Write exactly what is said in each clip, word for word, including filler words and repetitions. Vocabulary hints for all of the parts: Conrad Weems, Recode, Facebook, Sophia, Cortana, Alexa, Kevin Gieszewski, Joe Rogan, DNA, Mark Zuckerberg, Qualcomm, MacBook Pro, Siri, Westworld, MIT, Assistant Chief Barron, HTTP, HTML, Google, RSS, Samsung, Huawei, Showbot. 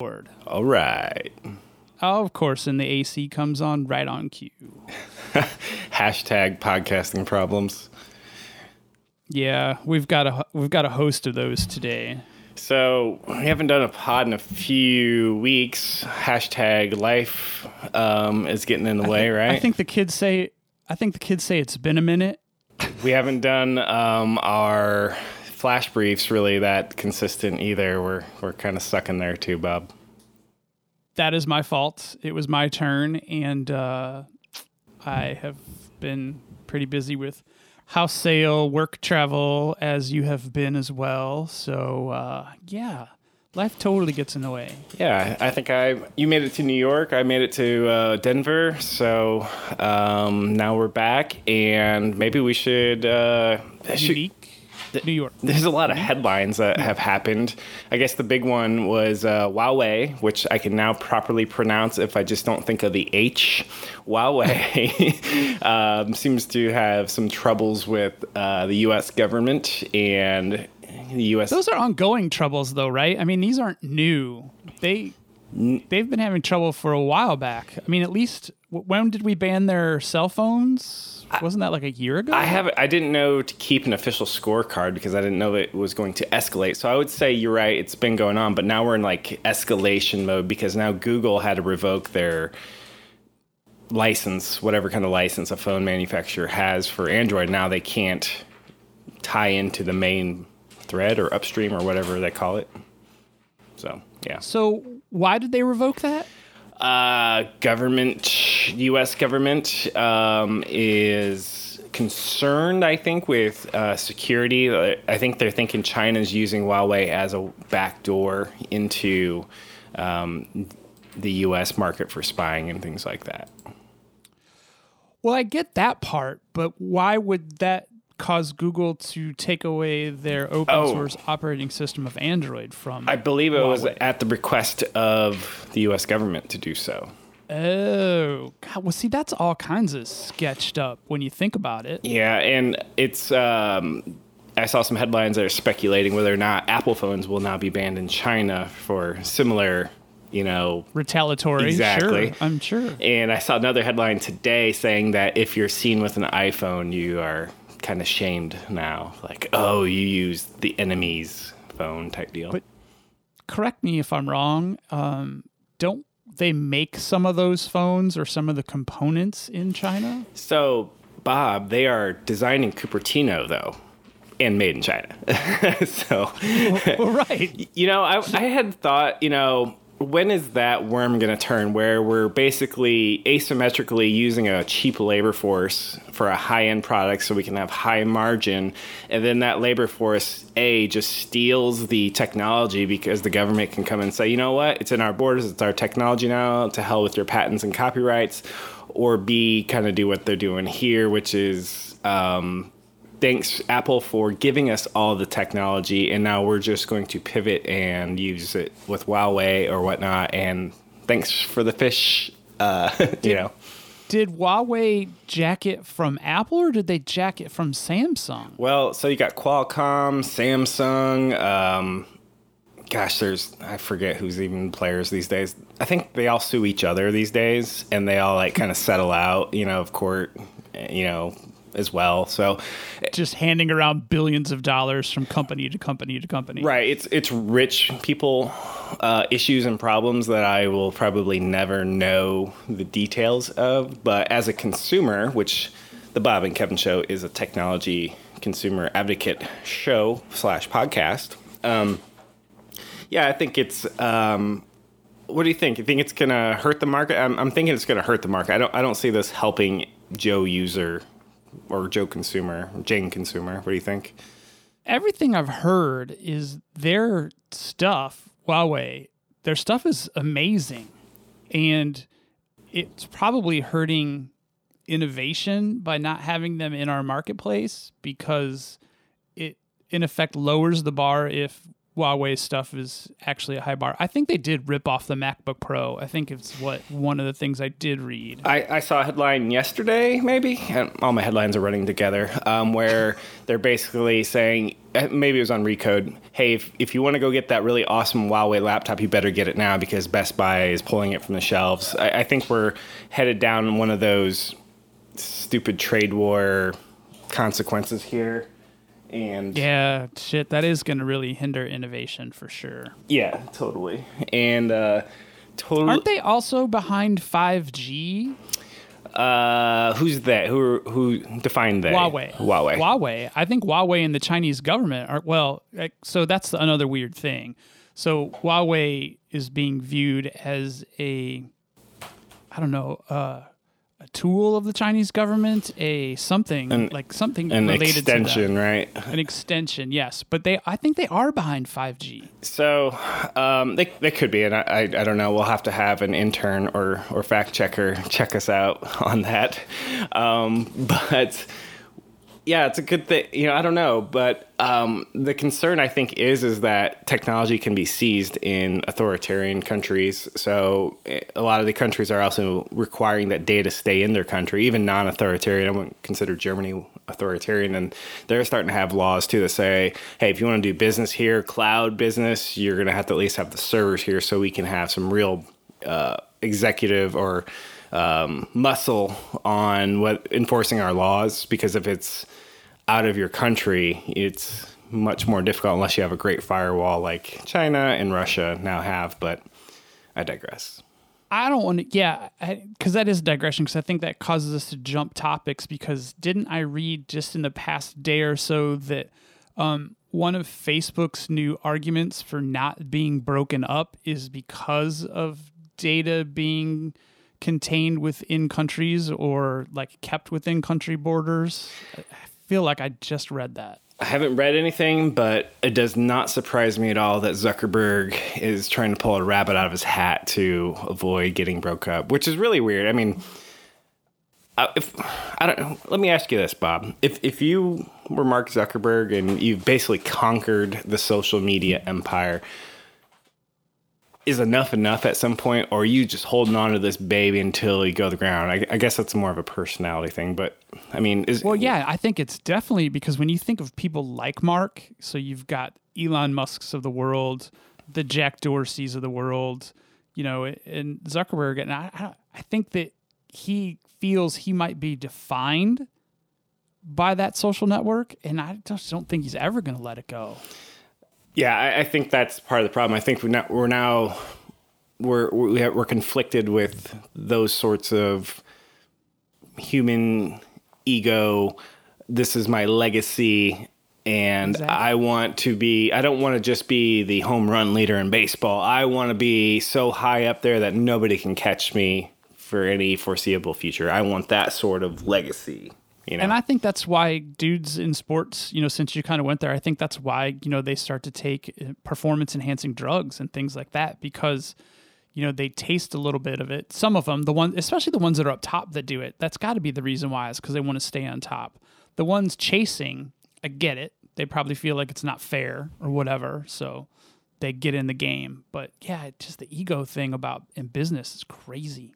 Word. All right. Oh, of course. And the A C comes on right on cue. Hashtag podcasting problems. Yeah, we've got a we've got a host of those today. So we haven't done a pod in a few weeks. Hashtag life um, is getting in the I way, think, right? I think the kids say. I think the kids say it's been a minute. We haven't done um, our flash briefs really that consistent either. We're we're kind of stuck in there too, Bob. That is my fault. It was my turn, and uh, I have been pretty busy with house sale, work travel, as you have been as well. So, uh, yeah, life totally gets in the way. Yeah, I think I you made it to New York. I made it to uh, Denver. So um, now we're back, and maybe we should... Uh, should th- New York. There's a lot of headlines that have happened. I guess the big one was uh, Huawei, which I can now properly pronounce if I just don't think of the H. Huawei um, seems to have some troubles with uh, the U S government and the U S. Those are ongoing troubles, though, right? I mean, these aren't new. They, they've been having trouble for a while back. I mean, at least... When did we ban their cell phones? Wasn't that like a year ago? I haven't. I didn't know to keep an official scorecard because I didn't know that it was going to escalate. So I would say you're right. It's been going on, but now we're in like escalation mode because now Google had to revoke their license, whatever kind of license a phone manufacturer has for Android. Now they can't tie into the main thread or upstream or whatever they call it. So, yeah. So why did they revoke that? Uh, government, U S government, um, is concerned, I think, with uh, security. I think they're thinking China's using Huawei as a backdoor into um, the U S market for spying and things like that. Well, I get that part, but why would that cause Google to take away their open oh. source operating system of Android from I believe it Huawei. Was at the request of the U S government to do so. Oh, God. Well, see, that's all kinds of sketched up when you think about it. Yeah, and it's... Um, I saw some headlines that are speculating whether or not Apple phones will now be banned in China for similar... You know, retaliatory. Exactly. Sure, I'm sure. And I saw another headline today saying that if you're seen with an iPhone, you are kind of shamed now. Like, oh, you use the enemy's phone type deal. But correct me if I'm wrong. Um, don't they make some of those phones or some of the components in China? So, Bob, they are designing Cupertino, though. And made in China. So, well, right. You know, I, I had thought, you know, when is that worm going to turn where we're basically asymmetrically using a cheap labor force for a high-end product so we can have high margin, and then that labor force, A, just steals the technology because the government can come and say, you know what, it's in our borders, it's our technology now, to hell with your patents and copyrights, or B, kind of do what they're doing here, which is... um thanks, Apple, for giving us all the technology, and now we're just going to pivot and use it with Huawei or whatnot, and thanks for the fish, uh, did, you know. Did Huawei jack it from Apple, or did they jack it from Samsung? Well, so you got Qualcomm, Samsung, um, gosh, there's, I forget who's even players these days. I think they all sue each other these days, and they all, like, kind of settle out, you know, of court, you know, as well. So just handing around billions of dollars from company to company to company. Right. It's it's rich people uh, issues and problems that I will probably never know the details of. But as a consumer, which the Bob and Kevin Show is a technology consumer advocate show slash podcast. Um, yeah, I think it's um, what do you think? You think it's going to hurt the market? I'm, I'm thinking it's going to hurt the market. I don't I don't see this helping Joe user or Joe consumer, Jane consumer. What do you think? Everything I've heard is their stuff, Huawei, their stuff is amazing. And it's probably hurting innovation by not having them in our marketplace because it, in effect, lowers the bar if Huawei stuff is actually a high bar. I think they did rip off the MacBook Pro. I think it's what one of the things I did read. I, I saw a headline yesterday, maybe. And all my headlines are running together, um, where they're basically saying, maybe it was on Recode, hey, if, if you want to go get that really awesome Huawei laptop, you better get it now because Best Buy is pulling it from the shelves. I, I think we're headed down one of those stupid trade war consequences here. And yeah, shit, that is going to really hinder innovation for sure. Yeah, totally. And uh, totally. Aren't they also behind five G? Uh, who's that? Who who defined that? Huawei. Huawei. Huawei. I think Huawei and the Chinese government are well. So that's another weird thing. So Huawei is being viewed as a, I don't know. Uh, A tool of the Chinese government, a something an, like something an related extension, to that. Right? An extension, yes. But they, I think they are behind five G. So um, they they could be, and I, I I don't know. We'll have to have an intern or or fact checker check us out on that. Um, but yeah, it's a good thing. You know, I don't know, but um, the concern I think is is that technology can be seized in authoritarian countries. So a lot of the countries are also requiring that data stay in their country, even non-authoritarian. I wouldn't consider Germany authoritarian, and they're starting to have laws too that say, hey, if you want to do business here, cloud business, you're going to have to at least have the servers here so we can have some real uh, executive or um, muscle on what enforcing our laws, because if it's out of your country, it's much more difficult unless you have a great firewall like China and Russia now have. But I digress. I don't want to, yeah, because that is a digression, because I think that causes us to jump topics, because didn't I read just in the past day or so that um, one of Facebook's new arguments for not being broken up is because of data being contained within countries or like kept within country borders? I feel like I just read that. I haven't read anything, but it does not surprise me at all that Zuckerberg is trying to pull a rabbit out of his hat to avoid getting broke up, which is really weird. I mean, if I don't know, let me ask you this, Bob. If if you were Mark Zuckerberg and you've basically conquered the social media empire, is enough enough at some point, or are you just holding on to this baby until you go to the ground? I, I guess that's more of a personality thing, but I mean, is well, yeah, I think it's definitely, because when you think of people like Mark, so you've got Elon Musk's of the world, the Jack Dorsey's of the world, you know, and Zuckerberg, and I, I think that he feels he might be defined by that social network, and I just don't think he's ever going to let it go. Yeah, I, I think that's part of the problem. I think we're, not, we're now we're we're conflicted with those sorts of human ego. This is my legacy, and exactly. I want to be. I don't want to just be the home run leader in baseball. I want to be so high up there that nobody can catch me for any foreseeable future. I want that sort of legacy. You know? And I think that's why dudes in sports, you know, since you kind of went there, I think that's why, you know, they start to take performance-enhancing drugs and things like that, because, you know, they taste a little bit of it. Some of them, the ones, especially the ones that are up top that do it, that's got to be the reason why, is because they want to stay on top. The ones chasing, I get it. They probably feel like it's not fair or whatever, so they get in the game. But, yeah, just the ego thing about in business is crazy.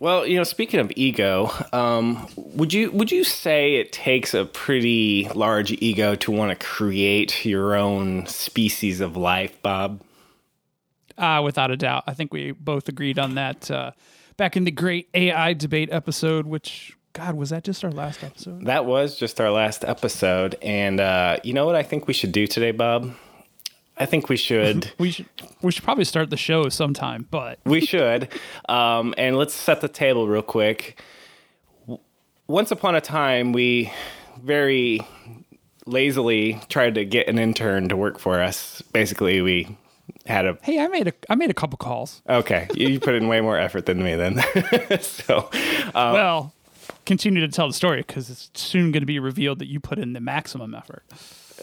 Well, you know, speaking of ego, um, would you would you say it takes a pretty large ego to want to create your own species of life, Bob? Uh, without a doubt. I think we both agreed on that uh, back in the great A I debate episode, which, God, was that just our last episode? That was just our last episode. And uh, you know what I think we should do today, Bob? I think we should. we should we should probably start the show sometime, but we should. Um, and let's set the table real quick. Once upon a time, we very lazily tried to get an intern to work for us. Basically, we had a hey, I made a I made a couple calls. Okay, you, you put in way more effort than me then. so, um, well, continue to tell the story, because it's soon going to be revealed that you put in the maximum effort.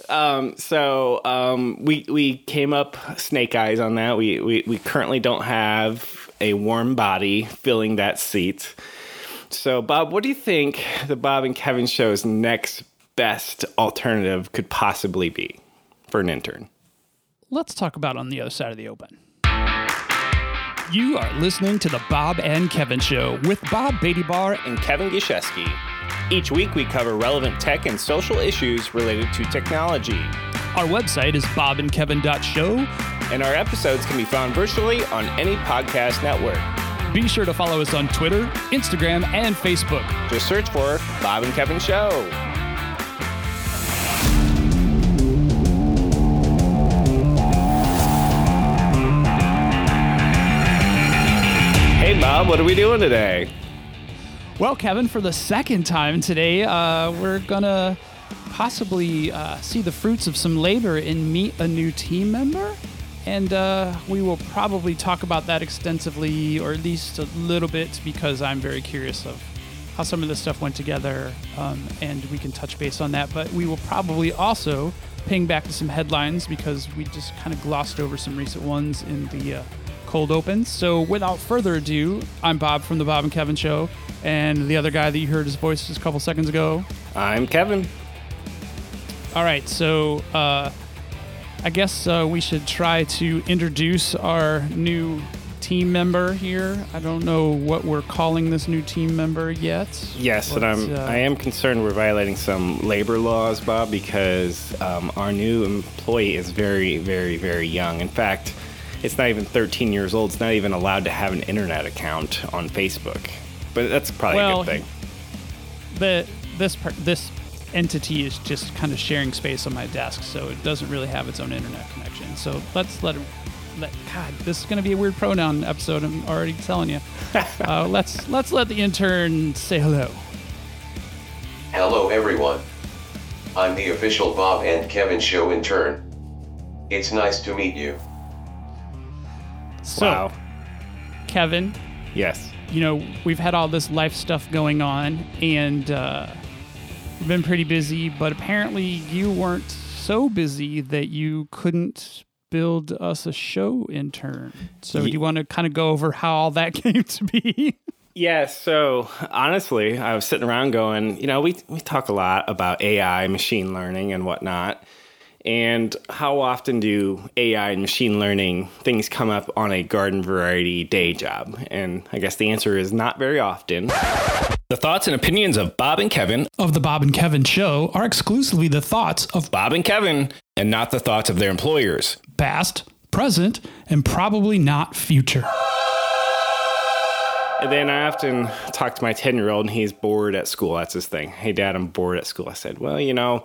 Um, so, um, we, we came up snake eyes on that. We, we, we currently don't have a warm body filling that seat. So Bob, what do you think the Bob and Kevin show's next best alternative could possibly be for an intern? let's talk about on the other side of the open. You are listening to the Bob and Kevin Show with Bob Beatybar and Kevin Gieszewski. Each week, we cover relevant tech and social issues related to technology. Our website is bob and kevin dot show, and our episodes can be found virtually on any podcast network. Be sure to follow us on Twitter, Instagram, and Facebook. Just search for Bob and Kevin Show. Hey, Bob, what are we doing today? Well, Kevin, for the second time today, uh, we're going to possibly uh, see the fruits of some labor and meet a new team member. And uh, we will probably talk about that extensively, or at least a little bit, because I'm very curious of how some of this stuff went together, um, and we can touch base on that. But we will probably also ping back to some headlines, because we just kind of glossed over some recent ones in the... Uh, cold open. So without further ado, I'm Bob from the Bob and Kevin Show, and the other guy that you heard his voice just a couple seconds ago, I'm Kevin. All right, so uh, I guess uh, we should try to introduce our new team member here. I don't know what we're calling this new team member yet. Yes, but, and I'm, uh, I am concerned we're violating some labor laws, Bob, because um, our new employee is very, very, very young. In fact, it's not even thirteen years old. It's not even allowed to have an internet account on Facebook. But that's probably well, a good thing. The this part, this entity is just kind of sharing space on my desk, so it doesn't really have its own internet connection. So let's let it. Let, God, this is going to be a weird pronoun episode. I'm already telling you. uh, let's let's let the intern say hello. Hello, everyone. I'm the official Bob and Kevin Show intern. It's nice to meet you. So, wow. Kevin. Yes. You know, we've had all this life stuff going on, and uh, we've been pretty busy, but apparently you weren't so busy that you couldn't build us a show intern. So Ye- do you want to kind of go over how all that came to be? Yeah, so honestly, I was sitting around going, you know, we we talk a lot about A I, machine learning, and whatnot. And how often do A I and machine learning things come up on a garden variety day job? And I guess the answer is not very often. The thoughts and opinions of Bob and Kevin of the Bob and Kevin Show are exclusively the thoughts of Bob and Kevin and not the thoughts of their employers. Past, present, and probably not future. And then I often talk to my ten-year-old and he's bored at school. That's his thing. Hey, Dad, I'm bored at school. I said, well, you know...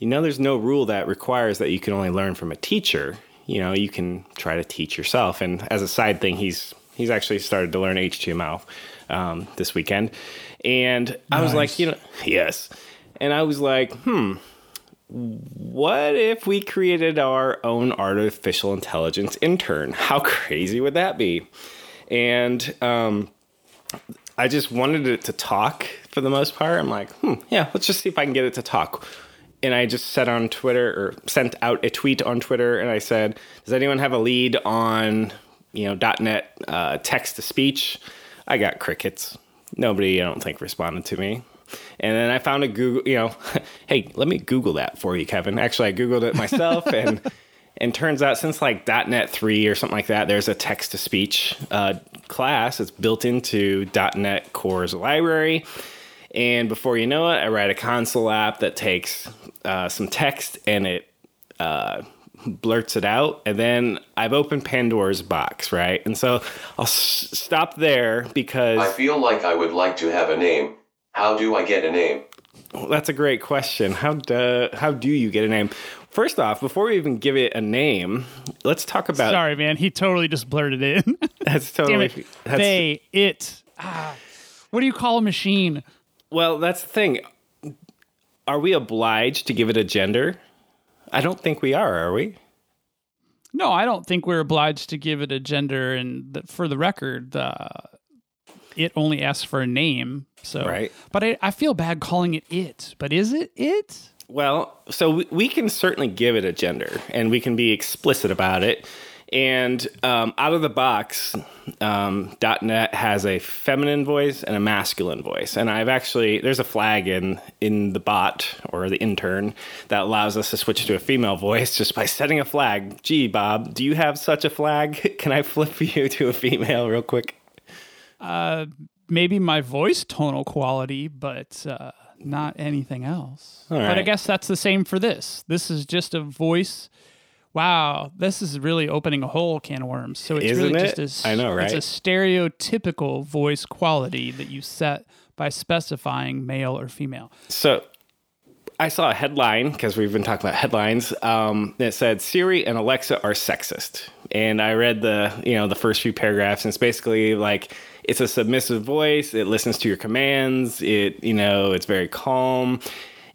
You know, there's no rule that requires that you can only learn from a teacher. You know, you can try to teach yourself. And as a side thing, he's he's actually started to learn H T M L um, this weekend. And nice. I was like, you know, yes. And I was like, hmm, what if we created our own artificial intelligence intern? How crazy would that be? And um, I just wanted it to talk for the most part. I'm like, hmm, yeah, let's just see if I can get it to talk. And I just said on Twitter or sent out a tweet on Twitter and I said, does anyone have a lead on, you know, .NET uh, text to speech? I got crickets. Nobody, I don't think, responded to me. And then I found a Google, you know, hey, let me Google that for you, Kevin. Actually, I Googled it myself. and and turns out since like dot net three or something like that, there's a text to speech uh, class. It's built into .NET Core's library. And before you know it, I write a console app that takes uh, some text and it uh, blurts it out. And then I've opened Pandora's box, right? And so I'll s- stop there because... I feel like I would like to have a name. How do I get a name? Well, that's a great question. How do, how do you get a name? First off, before we even give it a name, let's talk about... Sorry, man. He totally just blurted it in. That's totally... Damn it. That's... They, it. Ah, what do you call a machine? Well, that's the thing. Are we obliged to give it a gender? I don't think we are, are we? No, I don't think we're obliged to give it a gender. And for the record, uh, it only asks for a name. So, right. But I, I feel bad calling it it. But is it it? Well, so we, we can certainly give it a gender and we can be explicit about it. And um, out of the box, um, .dot net has a feminine voice and a masculine voice. And I've actually, there's a flag in in the bot or the intern that allows us to switch to a female voice just by setting a flag. Gee, Bob, do you have such a flag? Can I flip you to a female real quick? Uh, maybe my voice tonal quality, but uh, not anything else. All right. But I guess that's the same for this. This is just a voice. Wow, this is really opening a whole can of worms. So it's Isn't really it? just a, I know, right? It's a stereotypical voice quality that you set by specifying male or female. So I saw a headline, because we've been talking about headlines, um, that said Siri and Alexa are sexist. And I read the, you know, the first few paragraphs, and it's basically like, it's a submissive voice, it listens to your commands, it, you know, it's very calm.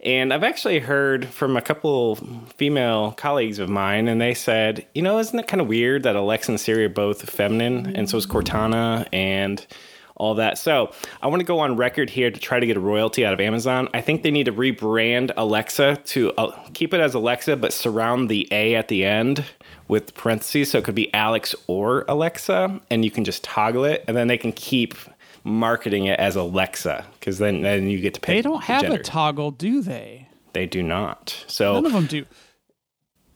And I've actually heard from a couple female colleagues of mine, and they said, you know, isn't it kind of weird that Alexa and Siri are both feminine, and so is Cortana and all that. So I want to go on record here to try to get a royalty out of Amazon. I think they need to rebrand Alexa to uh, keep it as Alexa, but surround the A at the end with parentheses, so it could be Alex or Alexa, and you can just toggle it, and then they can keep marketing it as Alexa, because then, then you get to pay. They don't have gender. a toggle, do they? They do not. So none of them do.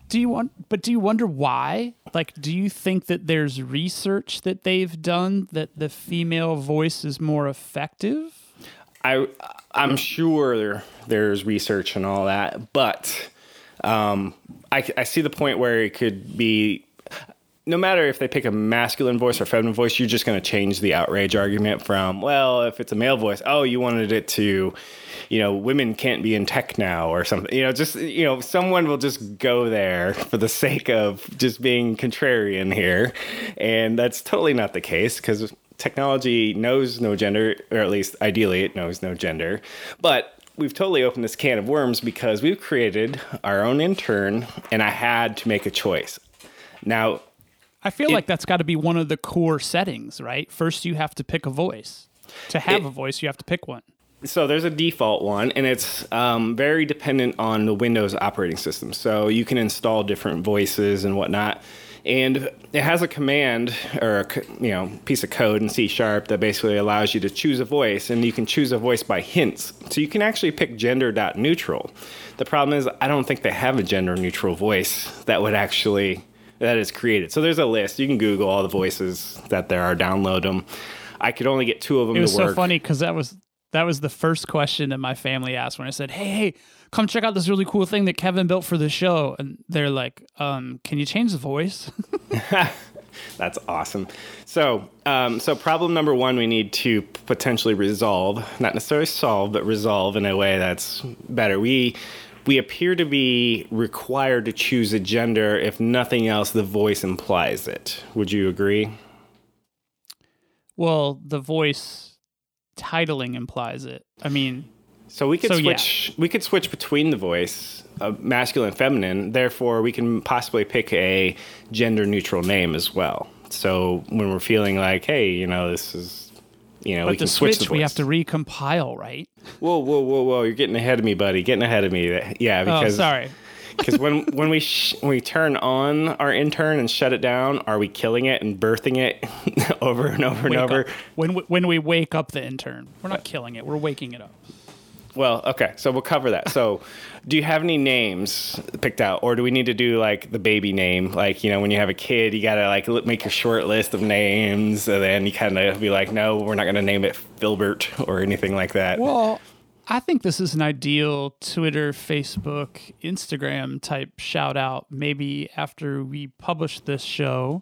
Do you want? But do you wonder why? Like, do you think that there's research that they've done that the female voice is more effective? I, I'm sure there, there's research and all that, but um, I, I see the point where it could be. No matter if they pick a masculine voice or feminine voice, you're just going to change the outrage argument from, well, if it's a male voice, oh, you wanted it to, you know, women can't be in tech now or something. You know, just, you know, someone will just go there for the sake of just being contrarian here. And that's totally not the case, because technology knows no gender, or at least ideally it knows no gender. But we've totally opened this can of worms, because we've created our own intern, and I had to make a choice. Now, I feel it, like that's got to be one of the core settings, right? First, you have to pick a voice. To have it, a voice, you have to pick one. So there's a default one, and it's um, very dependent on the Windows operating system. So you can install different voices and whatnot. And it has a command or a, you know, piece of code in C sharp that basically allows you to choose a voice, and you can choose a voice by hints. So you can actually pick gender.neutral. The problem is I don't think they have a gender-neutral voice that would actually... that is created. So there's a list. You can Google all the voices that there are, download them. I could only get two of them to work. It was so funny, because that was that was the first question that my family asked when I said, hey, hey, come check out this really cool thing that Kevin built for the show. And they're like, um, can you change the voice? That's awesome. So um, so problem number one we need to potentially resolve, not necessarily solve, but resolve in a way that's better. We... We appear to be required to choose a gender. If nothing else, the voice implies it. Would you agree? Well, the voice titling implies it. I mean, so we could so switch. Yeah. We could switch between the voice, uh, masculine and feminine. Therefore, we can possibly pick a gender-neutral name as well. So when we're feeling like, hey, you know, this is. You know, but we can switch, switch the voice. We have to recompile, right? Whoa, whoa, whoa, whoa! You're getting ahead of me, buddy. Getting ahead of me. Yeah, because oh, sorry. Because when when we sh- when we turn on our intern and shut it down, are we killing it and birthing it over and over wake and over? Up. When we, when we wake up the intern, we're not killing it. We're waking it up. Well, okay, so we'll cover that. So, do you have any names picked out, or do we need to do like the baby name? Like, you know, when you have a kid, you gotta like make your short list of names, and then you kind of be like, no, we're not gonna name it Filbert or anything like that. Well, I think this is an ideal Twitter, Facebook, Instagram type shout out. Maybe after we publish this show,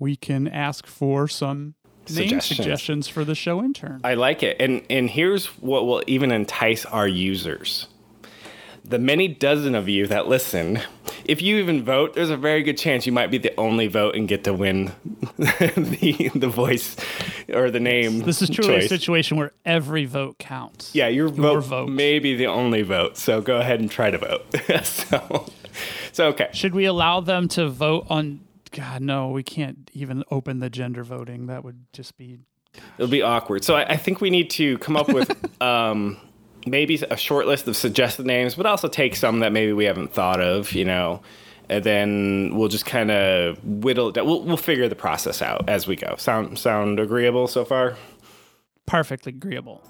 we can ask for some. Name suggestions for the show intern. I like it. And and here's what will even entice our users. The many dozen of you that listen, if you even vote, there's a very good chance you might be the only vote and get to win the the voice or the name. This is truly choice. A situation where every vote counts. Yeah, your, your vote, vote may be the only vote. So go ahead and try to vote. so, so, okay. Should we allow them to vote on... God, no, we can't even open the gender voting. That would just be... It'll be awkward. So I, I think we need to come up with um, maybe a short list of suggested names, but also take some that maybe we haven't thought of, you know, and then we'll just kind of whittle it down. We'll, we'll figure the process out as we go. Sound sound agreeable so far? Perfectly agreeable.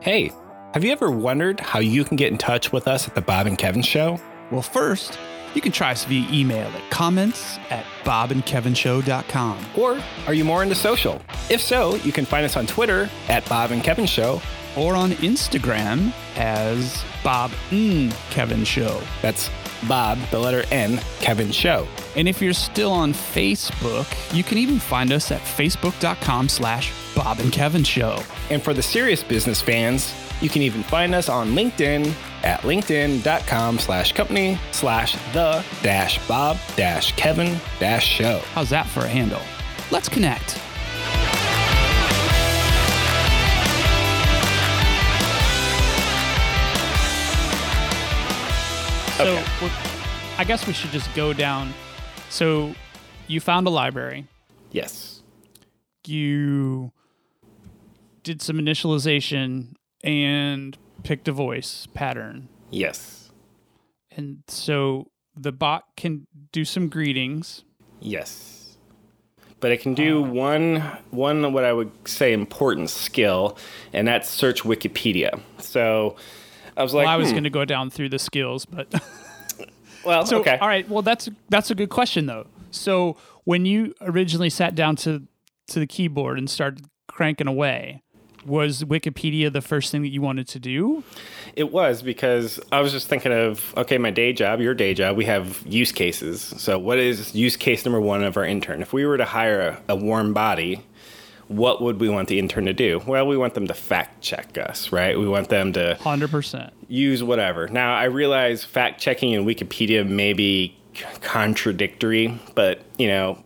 Hey, have you ever wondered how you can get in touch with us at the Bob and Kevin Show? Well, first, you can try us via email at comments at bob and kevin show dot com. Or are you more into social? If so, you can find us on Twitter at Bob and Kevin Show. Or on Instagram as Bob N Kevin Show. That's Bob, the letter N, Kevin Show. And if you're still on Facebook, you can even find us at facebook.com slash Bob and Kevin Show. And for the serious business fans, you can even find us on LinkedIn at linkedin.com slash company slash the dash Bob dash Kevin dash show. How's that for a handle? Let's connect. So okay. we're, I guess we should just go down. So you found a library. Yes. You did some initialization and picked a voice pattern. Yes. And so the bot can do some greetings. Yes. But it can do uh, one, one what I would say important skill, and that's search Wikipedia. So... I was like, well, I was hmm. going to go down through the skills, but well, so, okay. All right. Well, that's that's a good question though. So when you originally sat down to to the keyboard and started cranking away, was Wikipedia the first thing that you wanted to do? It was, because I was just thinking of, okay, my day job, your day job, we have use cases. So what is use case number one of our intern? If we were to hire a, a warm body, what would we want the intern to do? Well, we want them to fact check us, right? We want them to one hundred percent use whatever. Now, I realize fact checking in Wikipedia may be contradictory, but, you know,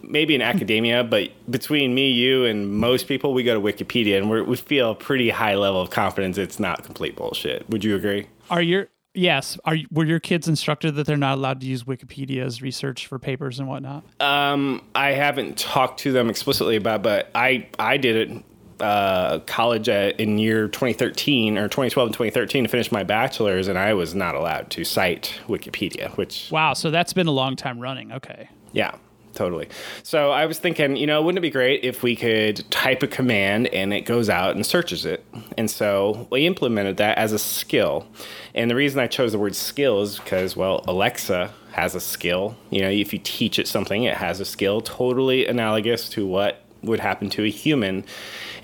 maybe in academia, but between me, you, and most people, we go to Wikipedia and we're, we feel a pretty high level of confidence it's not complete bullshit. Would you agree? Are your Yes. Are were your kids instructed that they're not allowed to use Wikipedia as research for papers and whatnot? Um, I haven't talked to them explicitly about, but I I did it uh, college at, in year twenty thirteen or twenty twelve and twenty thirteen to finish my bachelor's, and I was not allowed to cite Wikipedia. Which wow, so that's been a long time running. Okay. Yeah. Totally. So I was thinking, you know, wouldn't it be great if we could type a command and it goes out and searches it? And so we implemented that as a skill. And the reason I chose the word skill is because, well, Alexa has a skill. You know, if you teach it something, it has a skill totally analogous to what would happen to a human.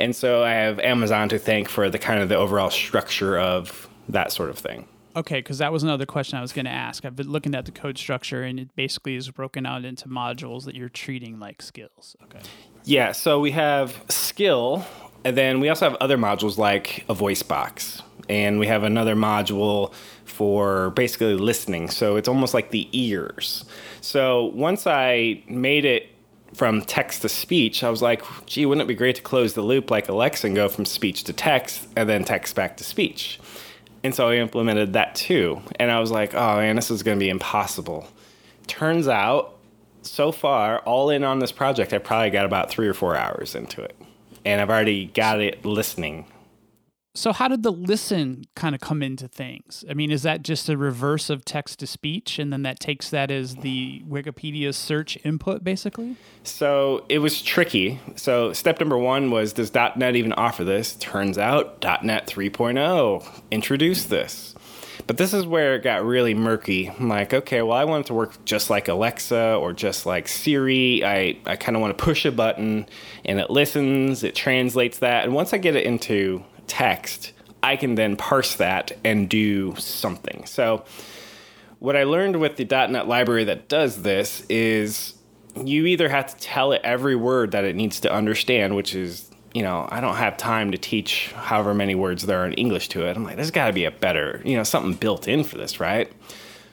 And so I have Amazon to thank for the kind of the overall structure of that sort of thing. Okay, because that was another question I was going to ask. I've been looking at the code structure, and it basically is broken out into modules that you're treating like skills. Okay. Yeah, so we have skill, and then we also have other modules like a voice box. And we have another module for basically listening. So it's almost like the ears. So once I made it from text to speech, I was like, gee, wouldn't it be great to close the loop like Alexa and go from speech to text and then text back to speech? And so I implemented that too. And I was like, oh man, this is going to be impossible. Turns out, so far, all in on this project, I probably got about three or four hours into it. And I've already got it listening. So how did the listen kind of come into things? I mean, is that just a reverse of text to speech? And then that takes that as the Wikipedia search input, basically? So it was tricky. So step number one was, does .NET even offer this? Turns out .NET three point oh introduced this. But this is where it got really murky. I'm like, okay, well, I want it to work just like Alexa or just like Siri. I, I kind of want to push a button, and it listens, it translates that. And once I get it into text, I can then parse that and do something. So what I learned with the .NET library that does this is you either have to tell it every word that it needs to understand, which is, you know, I don't have time to teach however many words there are in English to it. I'm like, there's got to be a better, you know, something built in for this, right?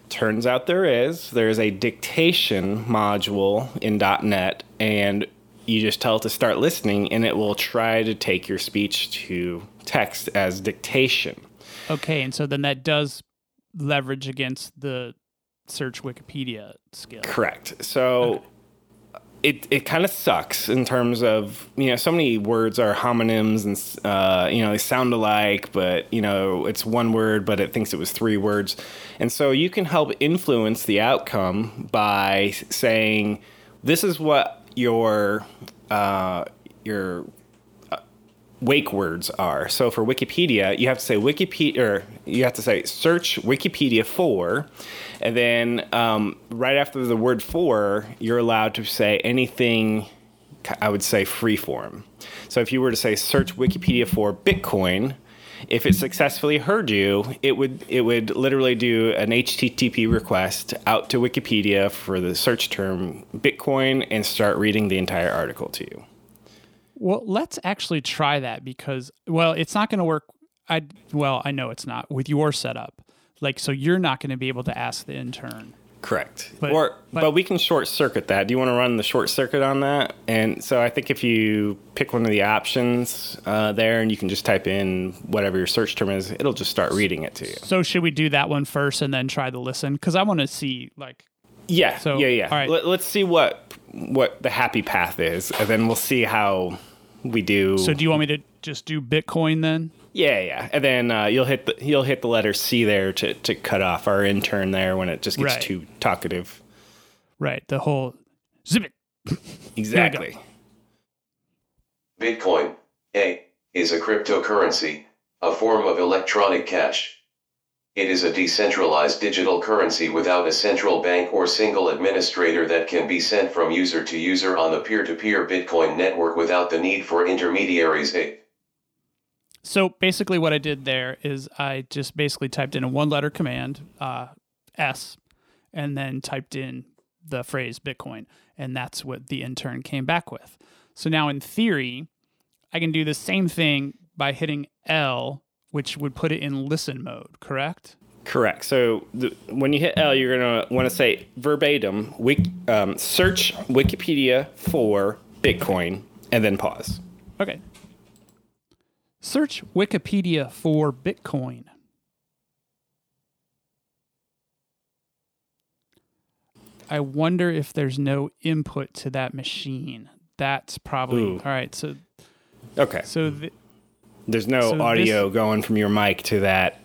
Turns out there is. There's a dictation module in .NET, and you just tell it to start listening, and it will try to take your speech to text as dictation. Okay, and so then that does leverage against the search Wikipedia skill. Correct. So okay. it it kind of sucks in terms of, you know, so many words are homonyms and, uh, you know, they sound alike, but, you know, it's one word, but it thinks it was three words. And so you can help influence the outcome by saying, this is what your uh, your wake words are. So for Wikipedia, you have to say Wikipedia, or you have to say search Wikipedia for, and then um, right after the word for, you're allowed to say anything, I would say freeform. So if you were to say search Wikipedia for Bitcoin, if it successfully heard you, it would it would literally do an H T T P request out to Wikipedia for the search term Bitcoin and start reading the entire article to you. Well, let's actually try that because, well, it's not going to work. I Well, I know it's not with your setup. Like, so you're not going to be able to ask the intern. Correct. But, or, but, but we can short circuit that. Do you want to run the short circuit on that? And so I think if you pick one of the options uh, there and you can just type in whatever your search term is, it'll just start reading it to you. So should we do that one first and then try the listen? Because I want to see, like... Yeah, so, yeah, yeah. All right. Let, let's see what what the happy path is, and then we'll see how... We do. So do you want me to just do Bitcoin then? Yeah, yeah. And then uh, you'll hit the you'll hit the letter C there to, to cut off our intern there when it just gets right. too talkative. Right. The whole zip it. Exactly. Bitcoin, A, is a cryptocurrency, a form of electronic cash. It is a decentralized digital currency without a central bank or single administrator that can be sent from user to user on the peer-to-peer Bitcoin network without the need for intermediaries. So basically what I did there is I just basically typed in a one-letter command, uh, S, and then typed in the phrase Bitcoin, and that's what the intern came back with. So now in theory, I can do the same thing by hitting L, which would put it in listen mode, correct? Correct. So the, when you hit L, you're going to want to say verbatim, wik, um, search Wikipedia for Bitcoin, and then pause. Okay. Search Wikipedia for Bitcoin. I wonder if there's no input to that machine. That's probably... Ooh. All right, so... Okay. So... The, There's no so audio this, going from your mic to that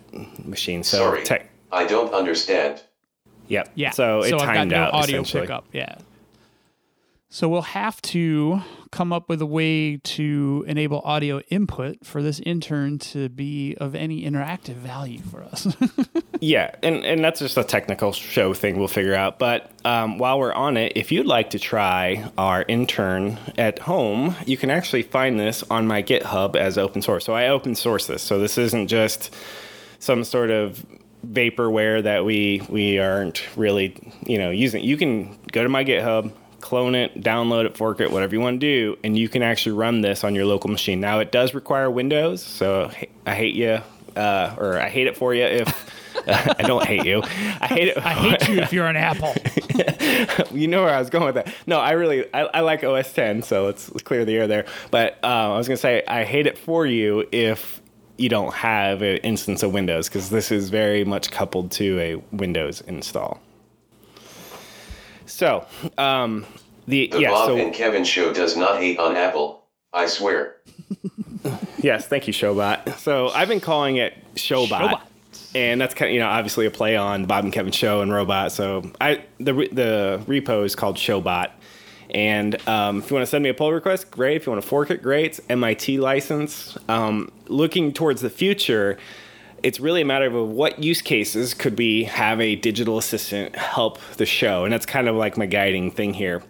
machine. So sorry, te- I don't understand. Yep. Yeah. So it so timed out, no audio pickup. Yeah. So we'll have to come up with a way to enable audio input for this intern to be of any interactive value for us. Yeah, and, and that's just a technical show thing we'll figure out. But um, while we're on it, if you'd like to try our intern at home, you can actually find this on my GitHub as open source. So I open source this. So this isn't just some sort of vaporware that we we aren't really, you know, using. You can go to my GitHub, clone it, download it, fork it, whatever you want to do, and you can actually run this on your local machine. Now, it does require Windows, so I hate you, uh, or I hate it for you if... Uh, I don't hate you. I hate it. I hate you if you're an Apple. You know where I was going with that. No, I really, I, I like O S ten, so let's, let's clear the air there. But uh, I was going to say, I hate it for you if you don't have an instance of Windows, because this is very much coupled to a Windows install. So, um, the, the yeah, Bob so, and Kevin show does not hate on Apple, I swear. Yes, thank you, Showbot. So I've been calling it Showbot, Showbot, and that's kind of, you know, obviously a play on the Bob and Kevin show and robot. So I the the repo is called Showbot, and um, if you want to send me a pull request, great. If you want to fork it, great. It's M I T license. Um, looking towards the future, it's really a matter of what use cases could we have a digital assistant help the show. And that's kind of like my guiding thing here.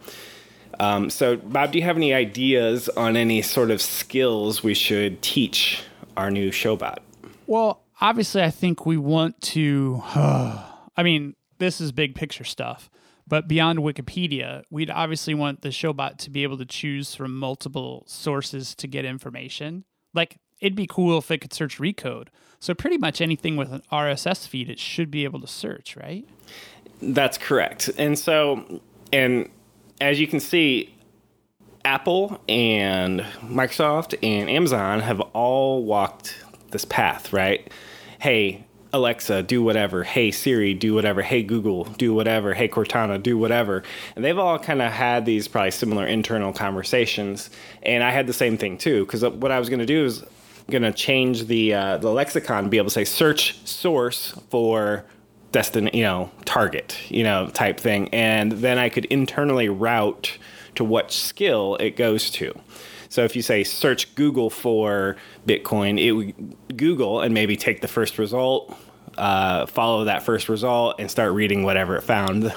Um, so, Bob, do you have any ideas on any sort of skills we should teach our new Showbot? Well, obviously, I think we want to... Uh, I mean, this is big picture stuff. But beyond Wikipedia, we'd obviously want the Showbot to be able to choose from multiple sources to get information. Like, it'd be cool if it could search Recode. So pretty much anything with an R S S feed, it should be able to search, right? That's correct. And so, and as you can see, Apple and Microsoft and Amazon have all walked this path, right? Hey, Alexa, do whatever. Hey, Siri, do whatever. Hey, Google, do whatever. Hey, Cortana, do whatever. And they've all kind of had these probably similar internal conversations. And I had the same thing, too, because what I was going to do is going to change the uh, the lexicon to be able to say search source for destin, you know, target, you know, type thing. And then I could internally route to what skill it goes to. So if you say search Google for Bitcoin, it would Google and maybe take the first result, uh, follow that first result, and start reading whatever it found.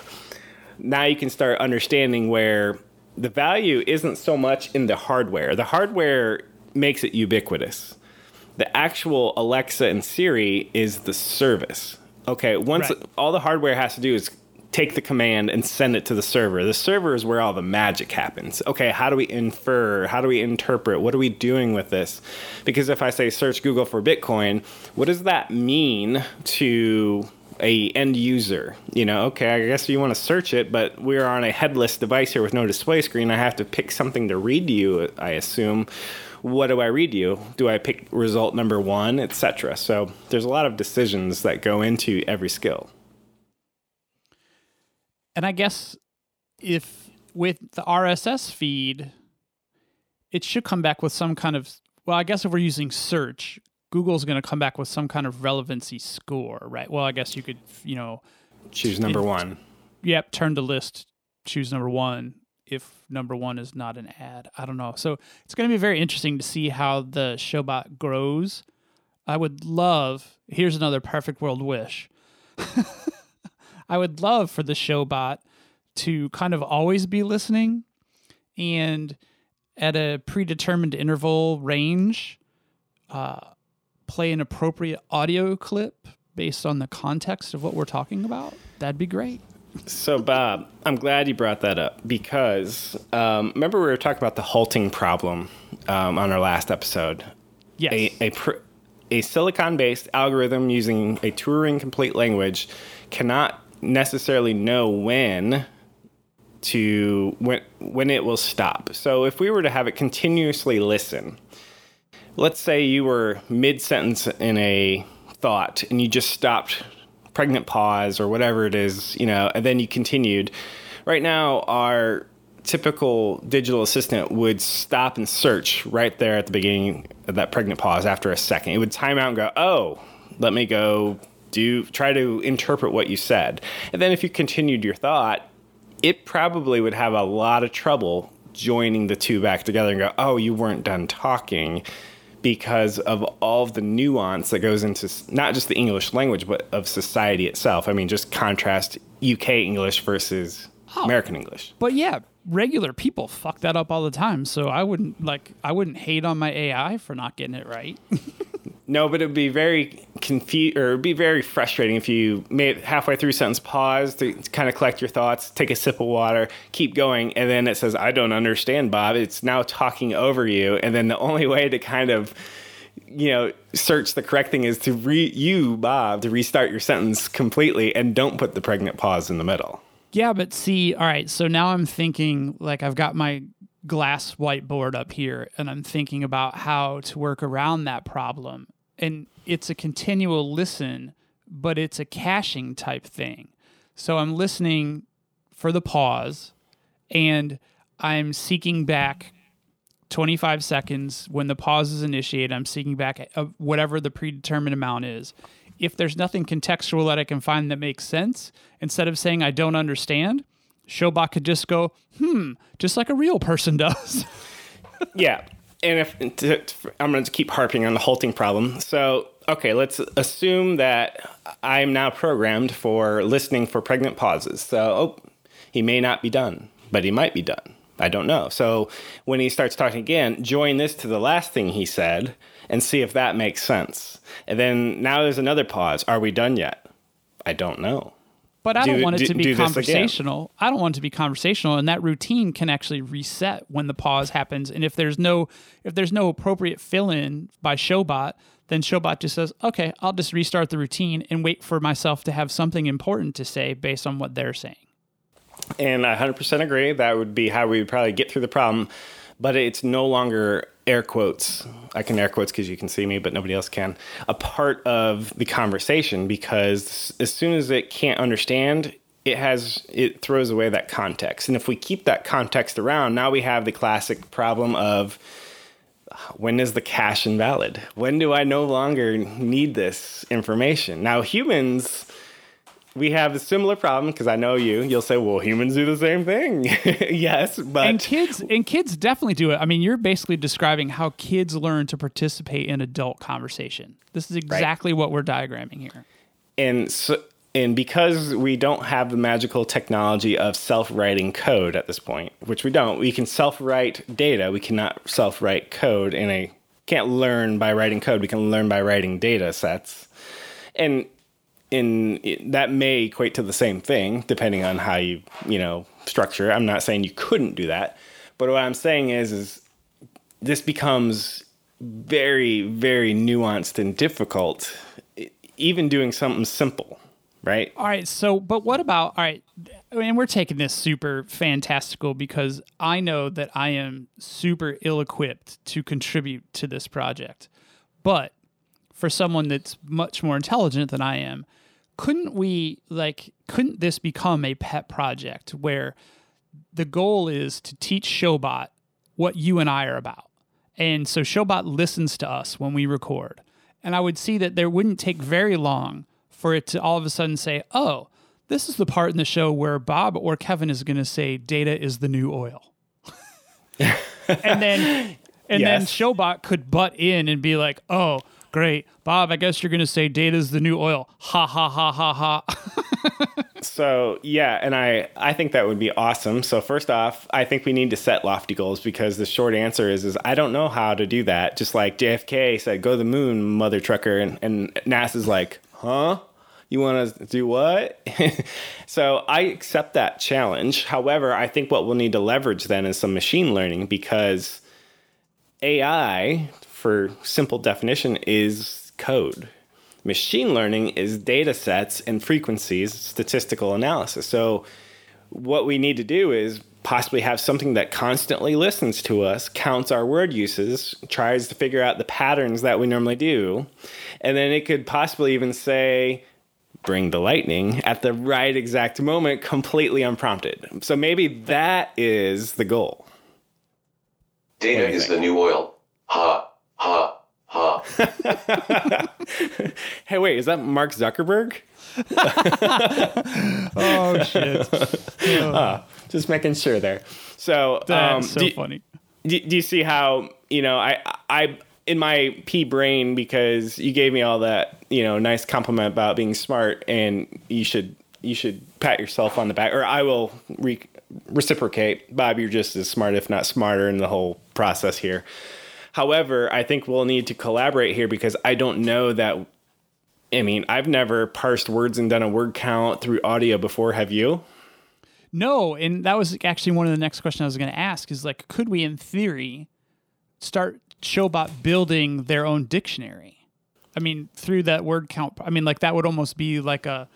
Now you can start understanding where the value isn't so much in the hardware. The hardware makes it ubiquitous. The actual Alexa and Siri is the service. Okay, once right. all the hardware has to do is take the command and send it to the server. The server is where all the magic happens. Okay, how do we infer? How do we interpret? What are we doing with this? Because if I say search Google for Bitcoin, what does that mean to a end user? You know, okay, I guess you want to search it, but we're on a headless device here with no display screen. I have to pick something to read to you, I assume. What do I read you? Do I pick result number one, et cetera? So there's a lot of decisions that go into every skill. And I guess if with the R S S feed, it should come back with some kind of, well, I guess if we're using search, Google's going to come back with some kind of relevancy score, right? Well, I guess you could, you know. Choose number it, one. Yep, turn to list, choose number one. If number one is not an ad, I don't know. So it's going to be very interesting to see how the Showbot grows. I would love, here's another perfect world wish. I would love for the Showbot to kind of always be listening and at a predetermined interval range, uh, play an appropriate audio clip based on the context of what we're talking about. That'd be great. So, Bob, I'm glad you brought that up because um, remember we were talking about the halting problem um, on our last episode. Yes. A, a, pr- a silicon-based algorithm using a Turing-complete language cannot necessarily know when to when when it will stop. So if we were to have it continuously listen, let's say you were mid-sentence in a thought and you just stopped pregnant pause or whatever it is, you know, and then you continued. Right now, our typical digital assistant would stop and search right there at the beginning of that pregnant pause after a second. It would time out and go, oh, let me go do try to interpret what you said. And then if you continued your thought, it probably would have a lot of trouble joining the two back together and go, oh, you weren't done talking, because of all of the nuance that goes into not just the English language, but of society itself. I mean, just contrast U K English versus oh, American English. But yeah, regular people fuck that up all the time. So I wouldn't like I wouldn't hate on my A I for not getting it right. No, but it'd be very confu- or it'd be very frustrating if you made halfway through sentence pause to kind of collect your thoughts, take a sip of water, keep going, and then it says, "I don't understand, Bob." It's now talking over you, and then the only way to kind of, you know, search the correct thing is to re you, Bob, to restart your sentence completely and don't put the pregnant pause in the middle. Yeah, but see, all right, so now I'm thinking like I've got my glass whiteboard up here, and I'm thinking about how to work around that problem. And it's a continual listen, but it's a caching type thing. So I'm listening for the pause, and I'm seeking back twenty-five seconds. When the pause is initiated, I'm seeking back whatever the predetermined amount is. If there's nothing contextual that I can find that makes sense, instead of saying I don't understand, Showbot could just go, hmm, just like a real person does. Yeah. And if to, I'm going to keep harping on the halting problem. So, okay, let's assume that I'm now programmed for listening for pregnant pauses. So, oh, he may not be done, but he might be done. I don't know. So when he starts talking again, join this to the last thing he said and see if that makes sense. And then now there's another pause. Are we done yet? I don't know. But I do, don't want it do, to be do conversational. I don't want it to be conversational, and that routine can actually reset when the pause happens. And if there's no if there's no appropriate fill-in by Showbot, then Showbot just says, okay, I'll just restart the routine and wait for myself to have something important to say based on what they're saying. And I one hundred percent agree. That would be how we would probably get through the problem. but it's no longer, air quotes, I can air quotes because you can see me, but nobody else can, a part of the conversation, because as soon as it can't understand, it has, it throws away that context. And if we keep that context around, now we have the classic problem of, when is the cache invalid? When do I no longer need this information? Now, humans, we have a similar problem, because I know you. You'll say, well, humans do the same thing. Yes, but... And kids, and kids definitely do it. I mean, you're basically describing how kids learn to participate in adult conversation. This is exactly right. What we're diagramming here. And so, and because we don't have the magical technology of self-writing code at this point, which we don't, we can self-write data. We cannot self-write code in a... Can't learn by writing code. We can learn by writing data sets. And... In that may equate to the same thing, depending on how you, you know, structure. I'm not saying you couldn't do that, but what I'm saying is, is this becomes very, very nuanced and difficult, even doing something simple, right? All right. So, but what about, all right, I mean, we're taking this super fantastical because I know that I am super ill-equipped to contribute to this project, but for someone that's much more intelligent than I am, Couldn't we, like, couldn't this become a pet project where the goal is to teach Showbot what you and I are about? And so Showbot listens to us when we record. And I would see that there wouldn't take very long for it to all of a sudden say, oh, this is the part in the show where Bob or Kevin is going to say data is the new oil. and then, and yes. then Showbot could butt in and be like, oh, great. Bob, I guess you're going to say data's the new oil. Ha, ha, ha, ha, ha. So, yeah, and I, I think that would be awesome. So first off, I think we need to set lofty goals, because the short answer is, is I don't know how to do that. Just like J F K said, go to the moon, mother trucker. And, and NASA's like, huh? You want to do what? So I accept that challenge. However, I think what we'll need to leverage then is some machine learning, because A I... for simple definition, is code. Machine learning is data sets and frequencies, statistical analysis. So what we need to do is possibly have something that constantly listens to us, counts our word uses, tries to figure out the patterns that we normally do, and then it could possibly even say, bring the lightning at the right exact moment, completely unprompted. So maybe that is the goal. Data is the new oil. Ha. Ha, ha. Hey, wait, is that Mark Zuckerberg? Oh, shit. Oh. Oh, just making sure there. So that's um, so do, funny. Do, do you see how, you know, I, I, in my pea brain, because you gave me all that, you know, nice compliment about being smart, and you should, you should pat yourself on the back, or I will re- reciprocate. Bob, you're just as smart, if not smarter, in the whole process here. However, I think we'll need to collaborate here, because I don't know that, I mean, I've never parsed words and done a word count through audio before. Have you? No. And that was actually one of the next questions I was going to ask is, like, could we in theory start Showbot building their own dictionary? I mean, through that word count, I mean, like that would almost be like a,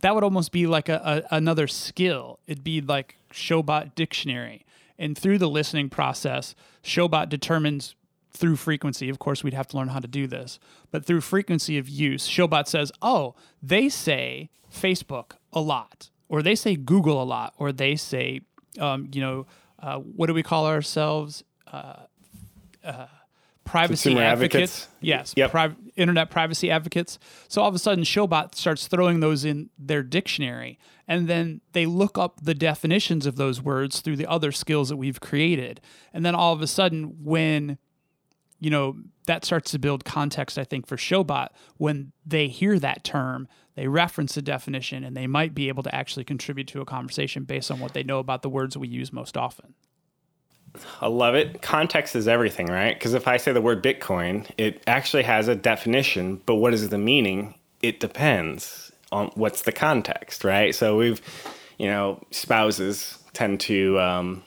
that would almost be like a, a another skill. It'd be like Showbot dictionary. And through the listening process, Showbot determines through frequency. Of course, we'd have to learn how to do this. But through frequency of use, Showbot says, oh, they say Facebook a lot, or they say Google a lot, or they say, um, you know, uh, what do we call ourselves? Uh, uh, privacy Consumer advocates. advocates. Yes, yep. pri- internet privacy advocates. So all of a sudden, Showbot starts throwing those in their dictionary. And then they look up the definitions of those words through the other skills that we've created. And then all of a sudden, when, you know, that starts to build context, I think, for Showbot, when they hear that term, they reference the definition, and they might be able to actually contribute to a conversation based on what they know about the words we use most often. I love it. Context is everything, right? Because if I say the word Bitcoin, it actually has a definition, but what is the meaning? It depends on what's the context, right? So we've, you know, spouses tend to um,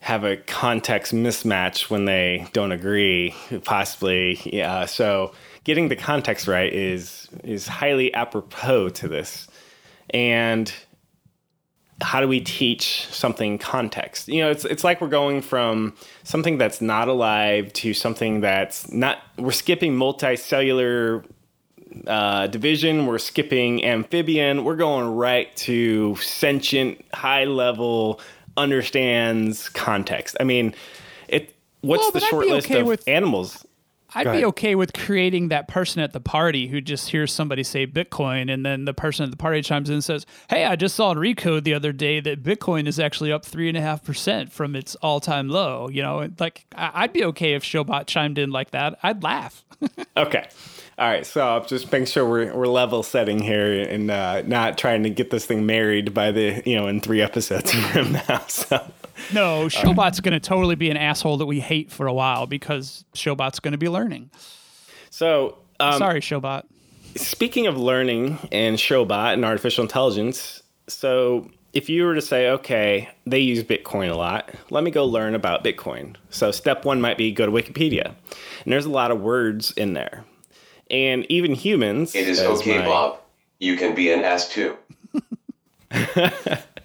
have a context mismatch when they don't agree, possibly. Yeah. So getting the context right is is highly apropos to this. And how do we teach something context? You know, it's it's like we're going from something that's not alive to something that's not. We're skipping multicellular uh, division. We're skipping amphibian. We're going right to sentient, high level, understands context. I mean, it. What's well, the short list okay of with, animals? I'd be okay with creating that person at the party who just hears somebody say Bitcoin, and then the person at the party chimes in and says, "Hey, I just saw in Recode the other day that Bitcoin is actually up three and a half percent from its all-time low." You know, like I'd be okay if Showbot chimed in like that. I'd laugh. Okay, all right. So I'm just making sure we're we're level setting here and uh, not trying to get this thing married by the you know in three episodes from now. So. No, Showbot's going to totally be an asshole that we hate for a while because Showbot's going to be learning. So, um, sorry, Showbot. Speaking of learning and Showbot and artificial intelligence, so if you were to say, okay, they use Bitcoin a lot, let me go learn about Bitcoin. So step one might be go to Wikipedia. And there's a lot of words in there. And even humans... It is okay, my... Bob. You can be an ass too.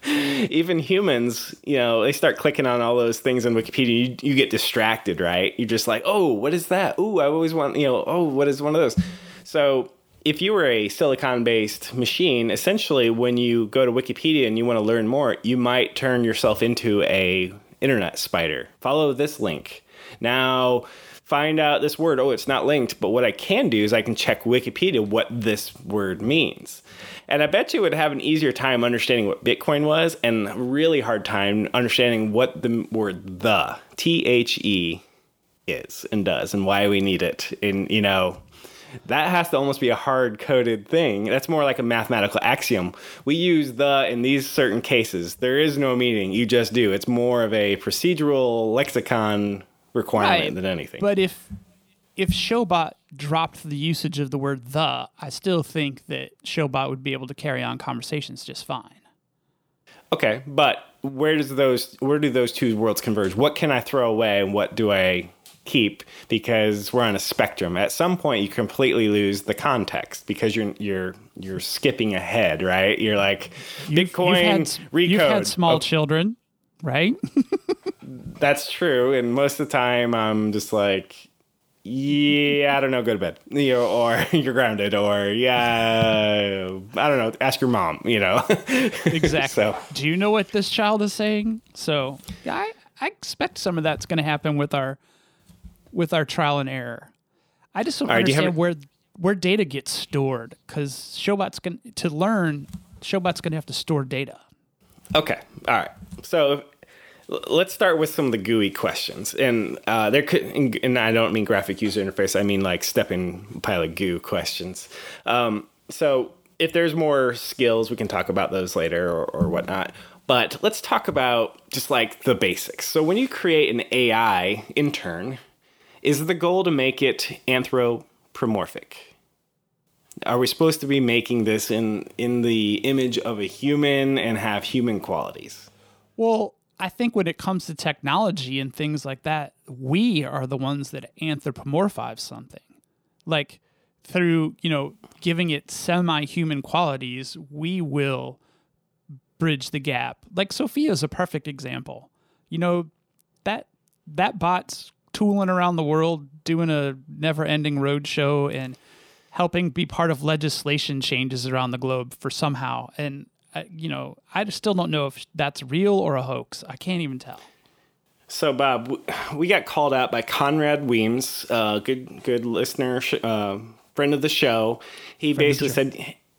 Even humans, you know, they start clicking on all those things on Wikipedia. You, you get distracted, right? You're just like, oh, what is that? Oh, I always want, you know, oh, what is one of those? So if you were a silicon-based machine, essentially when you go to Wikipedia and you want to learn more, you might turn yourself into a internet spider. Follow this link. Now, find out this word. Oh, it's not linked. But what I can do is I can check Wikipedia what this word means. And I bet you would have an easier time understanding what Bitcoin was and a really hard time understanding what the word the, T H E, is and does and why we need it. And, you know, that has to almost be a hard-coded thing. That's more like a mathematical axiom. We use the in these certain cases. There is no meaning. You just do. It's more of a procedural lexicon requirement right. than anything. But if... If Showbot dropped the usage of the word the, I still think that Showbot would be able to carry on conversations just fine. Okay, but where does those where do those two worlds converge? What can I throw away and what do I keep? Because we're on a spectrum. At some point you completely lose the context because you're you're you're skipping ahead, right? You're like you've, Bitcoin, you've had, Recode. You've had small okay. children, right? That's true, and most of the time I'm just like yeah, I don't know, go to bed, you know, or you're grounded, or yeah, I don't know, ask your mom, you know. Exactly. So. Do you know what this child is saying? So yeah, I, I expect some of that's going to happen with our with our trial and error. I just don't All understand right, do where where data gets stored, because Showbot's going to learn. Showbot's going to have to store data. Okay. All right. So. Let's start with some of the G U I questions, and uh, there could, and I don't mean graphic user interface. I mean like step-in pile of goo questions. Um, so if there's more skills, we can talk about those later or, or whatnot. But let's talk about just like the basics. So when you create an A I intern, is the goal to make it anthropomorphic? Are we supposed to be making this in in the image of a human and have human qualities? Well. I think when it comes to technology and things like that, we are the ones that anthropomorphize something. Like through, you know, giving it semi-human qualities, we will bridge the gap. Like Sophia is a perfect example. You know, that that bot's tooling around the world, doing a never-ending road show and helping be part of legislation changes around the globe for somehow. And Uh, you know, I still don't know if that's real or a hoax. I can't even tell. So, Bob, we got called out by Conrad Weems, a uh, good good listener, uh, friend of the show. He friend basically said,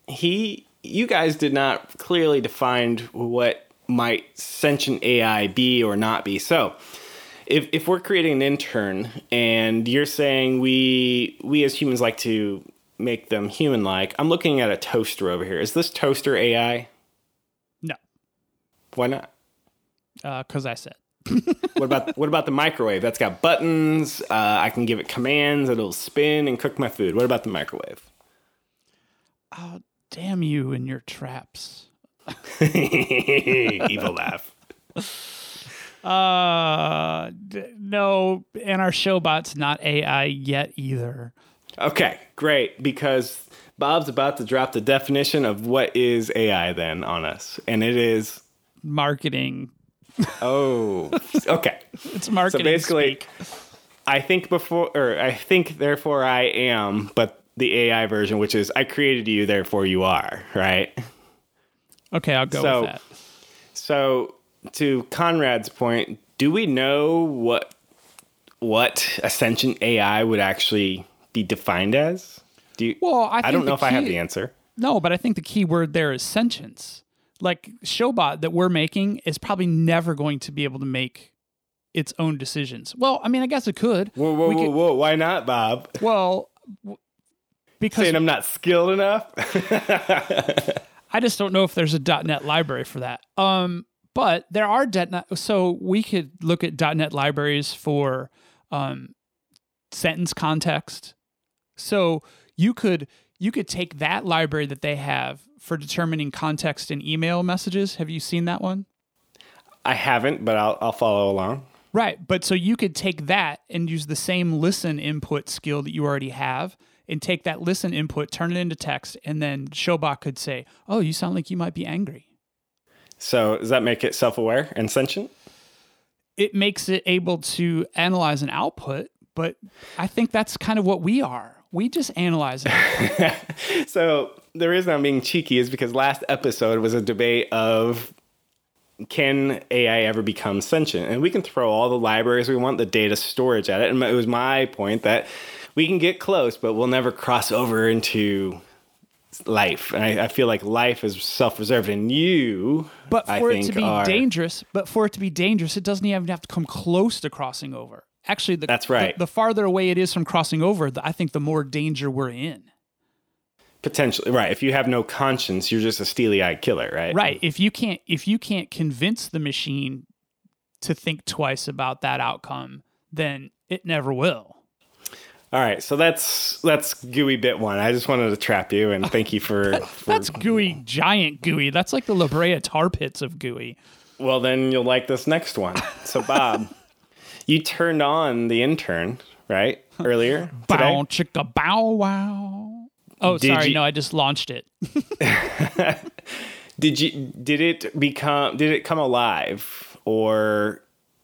he, you guys did not clearly define what might sentient A I be or not be. So, if if we're creating an intern and you're saying we we as humans like to make them human-like, I'm looking at a toaster over here. Is this toaster A I? No. Why not? Because uh, I said. What about what about the microwave? That's got buttons. Uh, I can give it commands. It'll spin and cook my food. What about the microwave? Oh, damn you and your traps. Evil laugh. Uh, d- no, and our Showbot's not A I yet either. Okay, great, because Bob's about to drop the definition of what is A I then on us, and it is marketing. Oh, okay. It's marketing. So basically, speak. I think before, or I think therefore I am, but the A I version, which is I created you, therefore you are, right? Okay, I'll go so, with that. So to Conrad's point, do we know what what a sentient A I would actually be defined as? Do you, well, I, think I don't know key, if I have the answer. No, but I think the key word there is sentience. Like Showbot that we're making is probably never going to be able to make its own decisions. Well, I mean, I guess it could. Whoa, whoa, we whoa, could, whoa! Why not, Bob? Well, because saying I'm not skilled enough. I just don't know if there's a .dot net library for that. Um, but there are .dot net, so we could look at .dot net libraries for um, sentence context. So you could you could take that library that they have for determining context in email messages. Have you seen that one? I haven't, but I'll I'll follow along. Right, but so you could take that and use the same listen input skill that you already have, and take that listen input, turn it into text, and then Showbot could say, oh, you sound like you might be angry. So does that make it self-aware and sentient? It makes it able to analyze an output, but I think that's kind of what we are. We just analyze it. So the reason I'm being cheeky is because last episode was a debate of can A I ever become sentient? And we can throw all the libraries we want, the data storage at it. And it was my point that we can get close, but we'll never cross over into life. And I, I feel like life is self-reserved, and you, but for I think, it to be are... dangerous, but for it to be dangerous, it doesn't even have to come close to crossing over. Actually, the, that's right. The, the farther away it is from crossing over, the, I think the more danger we're in. Potentially, right. If you have no conscience, you're just a steely-eyed killer, right? Right. If you can't, if you can't convince the machine to think twice about that outcome, then it never will. All right, so that's that's gooey bit one. I just wanted to trap you, and thank you for... that, for that's gooey, giant gooey. That's like the La Brea Tar Pits of gooey. Well, then you'll like this next one. So, Bob, you turned on the intern, right, earlier today? Bow, chicka, bow, wow. Oh, did sorry, you... no, I just launched it. did you? Did it become? Did it come alive or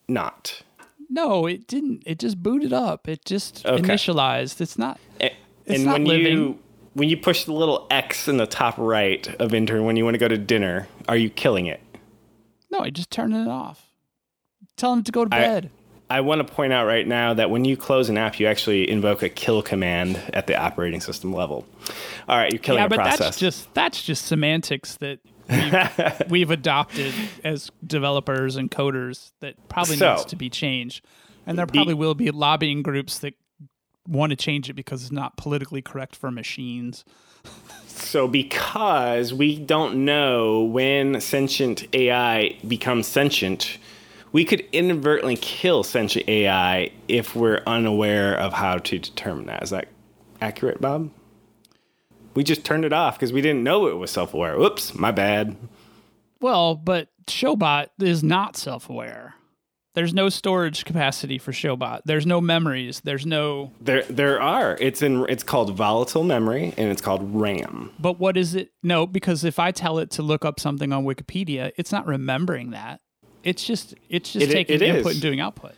not? No, it didn't. It just booted up. It just okay. initialized. It's not. And, it's and not when living. you when you push the little X in the top right of Enter when you want to go to dinner, are you killing it? No, I just turn it off. Telling it to go to bed. I, I want to point out right now that when you close an app, you actually invoke a kill command at the operating system level. All right, you're killing yeah, the process. Yeah, but that's just that's just semantics that We've, we've adopted as developers and coders that probably so, needs to be changed. And there probably the, will be lobbying groups that want to change it because it's not politically correct for machines. So because we don't know when sentient A I becomes sentient, we could inadvertently kill sentient A I if we're unaware of how to determine that. Is that accurate, Bob? We just turned it off because we didn't know it was self-aware. Whoops, my bad. Well, but Showbot is not self-aware. There's no storage capacity for Showbot. There's no memories. There's no... There there are. It's in. It's called volatile memory, and it's called RAM. But what is it? No, because if I tell it to look up something on Wikipedia, it's not remembering that. It's just it's just it, taking it input and doing output.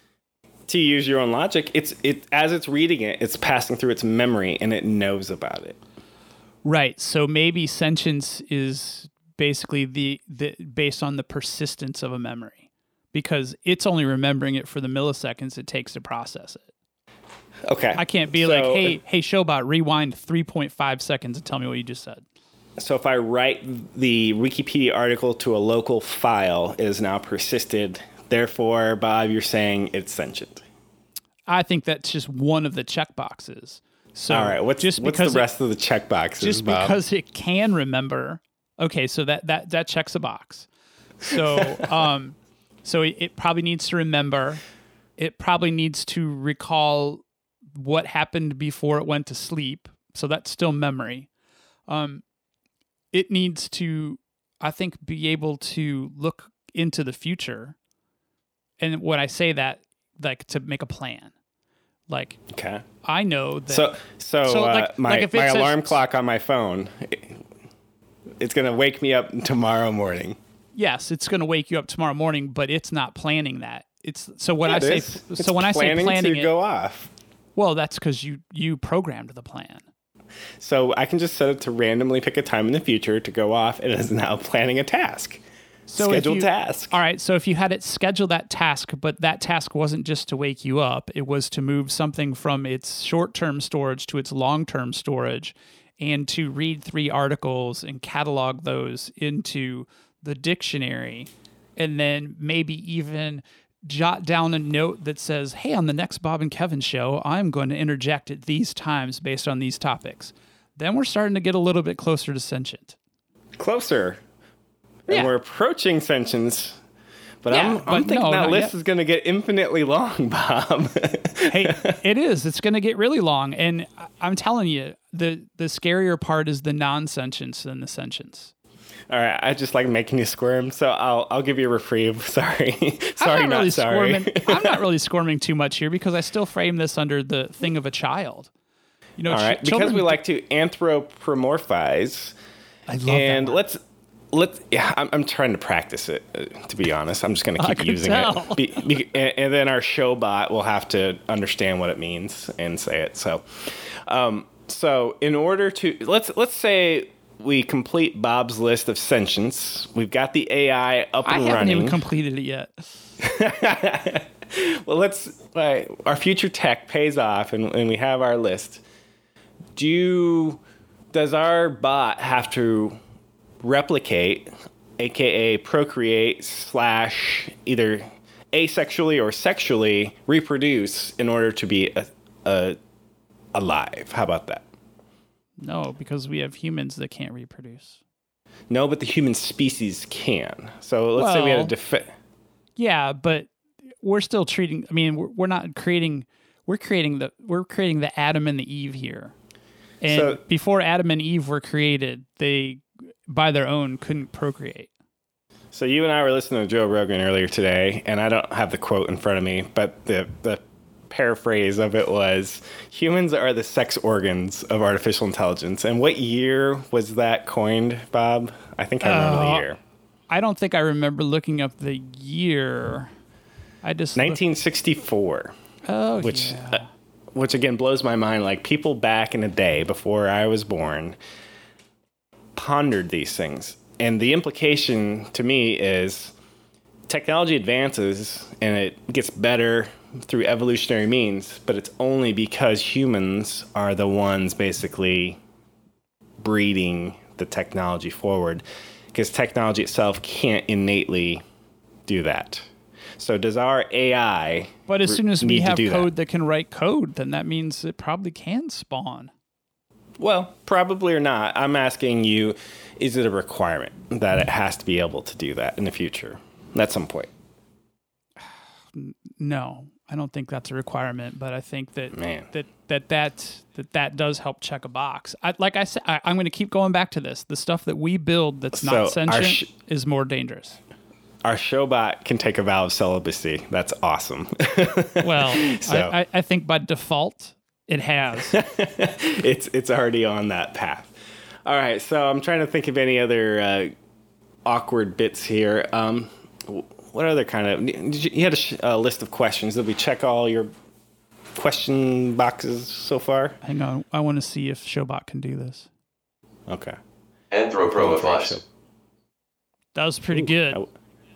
To use your own logic, it's it as it's reading it, it's passing through its memory, and it knows about it. Right, so maybe sentience is basically the, the based on the persistence of a memory, because it's only remembering it for the milliseconds it takes to process it. Okay. I can't be so, like, hey, hey, Showbot, rewind three point five seconds and tell me what you just said. So if I write the Wikipedia article to a local file, it is now persisted. Therefore, Bob, you're saying it's sentient. I think that's just one of the checkboxes. So all right, what's, just what's the rest it, of the checkboxes, Just Bob? Because it can remember. Okay, so that, that, that checks a box. So um, so it, it probably needs to remember. It probably needs to recall what happened before it went to sleep. So that's still memory. Um, it needs to, I think, be able to look into the future. And when I say that, like to make a plan. Like, okay. I know that. So, so, so uh, like, my, like if my says, alarm clock on my phone, it, it's going to wake me up tomorrow morning. yes, it's going to wake you up tomorrow morning, but it's not planning that. It's so when yeah, I say so it's when I say planning to it, go off. Well, that's because you you programmed the plan. So I can just set it to randomly pick a time in the future to go off, and it is now planning a task. So scheduled you, task. All right. So if you had it schedule that task, but that task wasn't just to wake you up, it was to move something from its short-term storage to its long-term storage, and to read three articles and catalog those into the dictionary, and then maybe even jot down a note that says, hey, on the next Bob and Kevin show, I'm going to interject at these times based on these topics. Then we're starting to get a little bit closer to sentient. Closer. And yeah. we're approaching sentience. But yeah, I'm, I'm but thinking no, that list yet. is going to get infinitely long, Bob. Hey, it is. It's going to get really long. And I'm telling you, the, the scarier part is the non-sentience than the sentience. All right, I just like making you squirm, so I'll I'll give you a reprieve. Sorry, sorry, I'm not, not really sorry. Squirming. I'm not really squirming too much here because I still frame this under the thing of a child. You know, all right, ch- because we like to anthropomorphize. I love and that. And let's let's yeah, I'm I'm trying to practice it. Uh, to be honest, I'm just going to keep using tell. it. Be, be, and, and then our showbot will have to understand what it means and say it. So, um, so in order to let's let's say. We complete Bob's list of sentience. We've got the A I up and running. I haven't even completed it yet. Well, let's. Uh, our future tech pays off, and, and we have our list. Do you, does our bot have to replicate, aka procreate slash either asexually or sexually reproduce in order to be a, a, alive? How about that? No, because we have humans that can't reproduce. No, but the human species can. So let's well, say we had a defect. Yeah, but we're still treating. I mean, we're, we're not creating. We're creating the. We're creating the Adam and the Eve here. And so, before Adam and Eve were created, they by their own couldn't procreate. So you and I were listening to Joe Rogan earlier today, and I don't have the quote in front of me, but the the. paraphrase of it was, humans are the sex organs of artificial intelligence. And what year was that coined, Bob? I think I remember uh, the year. I don't think I remember looking up the year. I just nineteen sixty-four. Looked. Oh, which, yeah. Uh, which, again, blows my mind. Like, people back in the day, before I was born, pondered these things. And the implication to me is technology advances and it gets better through evolutionary means, but it's only because humans are the ones basically breeding the technology forward, because technology itself can't innately do that. So does our A I But as re- soon as we have code that? that can write code, then that means it probably can spawn. Well, probably or not. I'm asking you, is it a requirement that it has to be able to do that in the future at some point? No. I don't think that's a requirement, but I think that Man. that that that that that does help check a box. I, like I said, I, I'm going to keep going back to this. The stuff that we build that's so not sentient sh- is more dangerous. Our showbot can take a vow of celibacy. That's awesome. Well, so. I, I, I think by default it has. it's it's already on that path. All right, so I'm trying to think of any other uh, awkward bits here. Um, What other kind of... Did you, you had a, sh- a list of questions. Did we check all your question boxes so far? Hang on. I want to see if Showbot can do this. Okay. Anthropomorphize. That was pretty Ooh, good. That,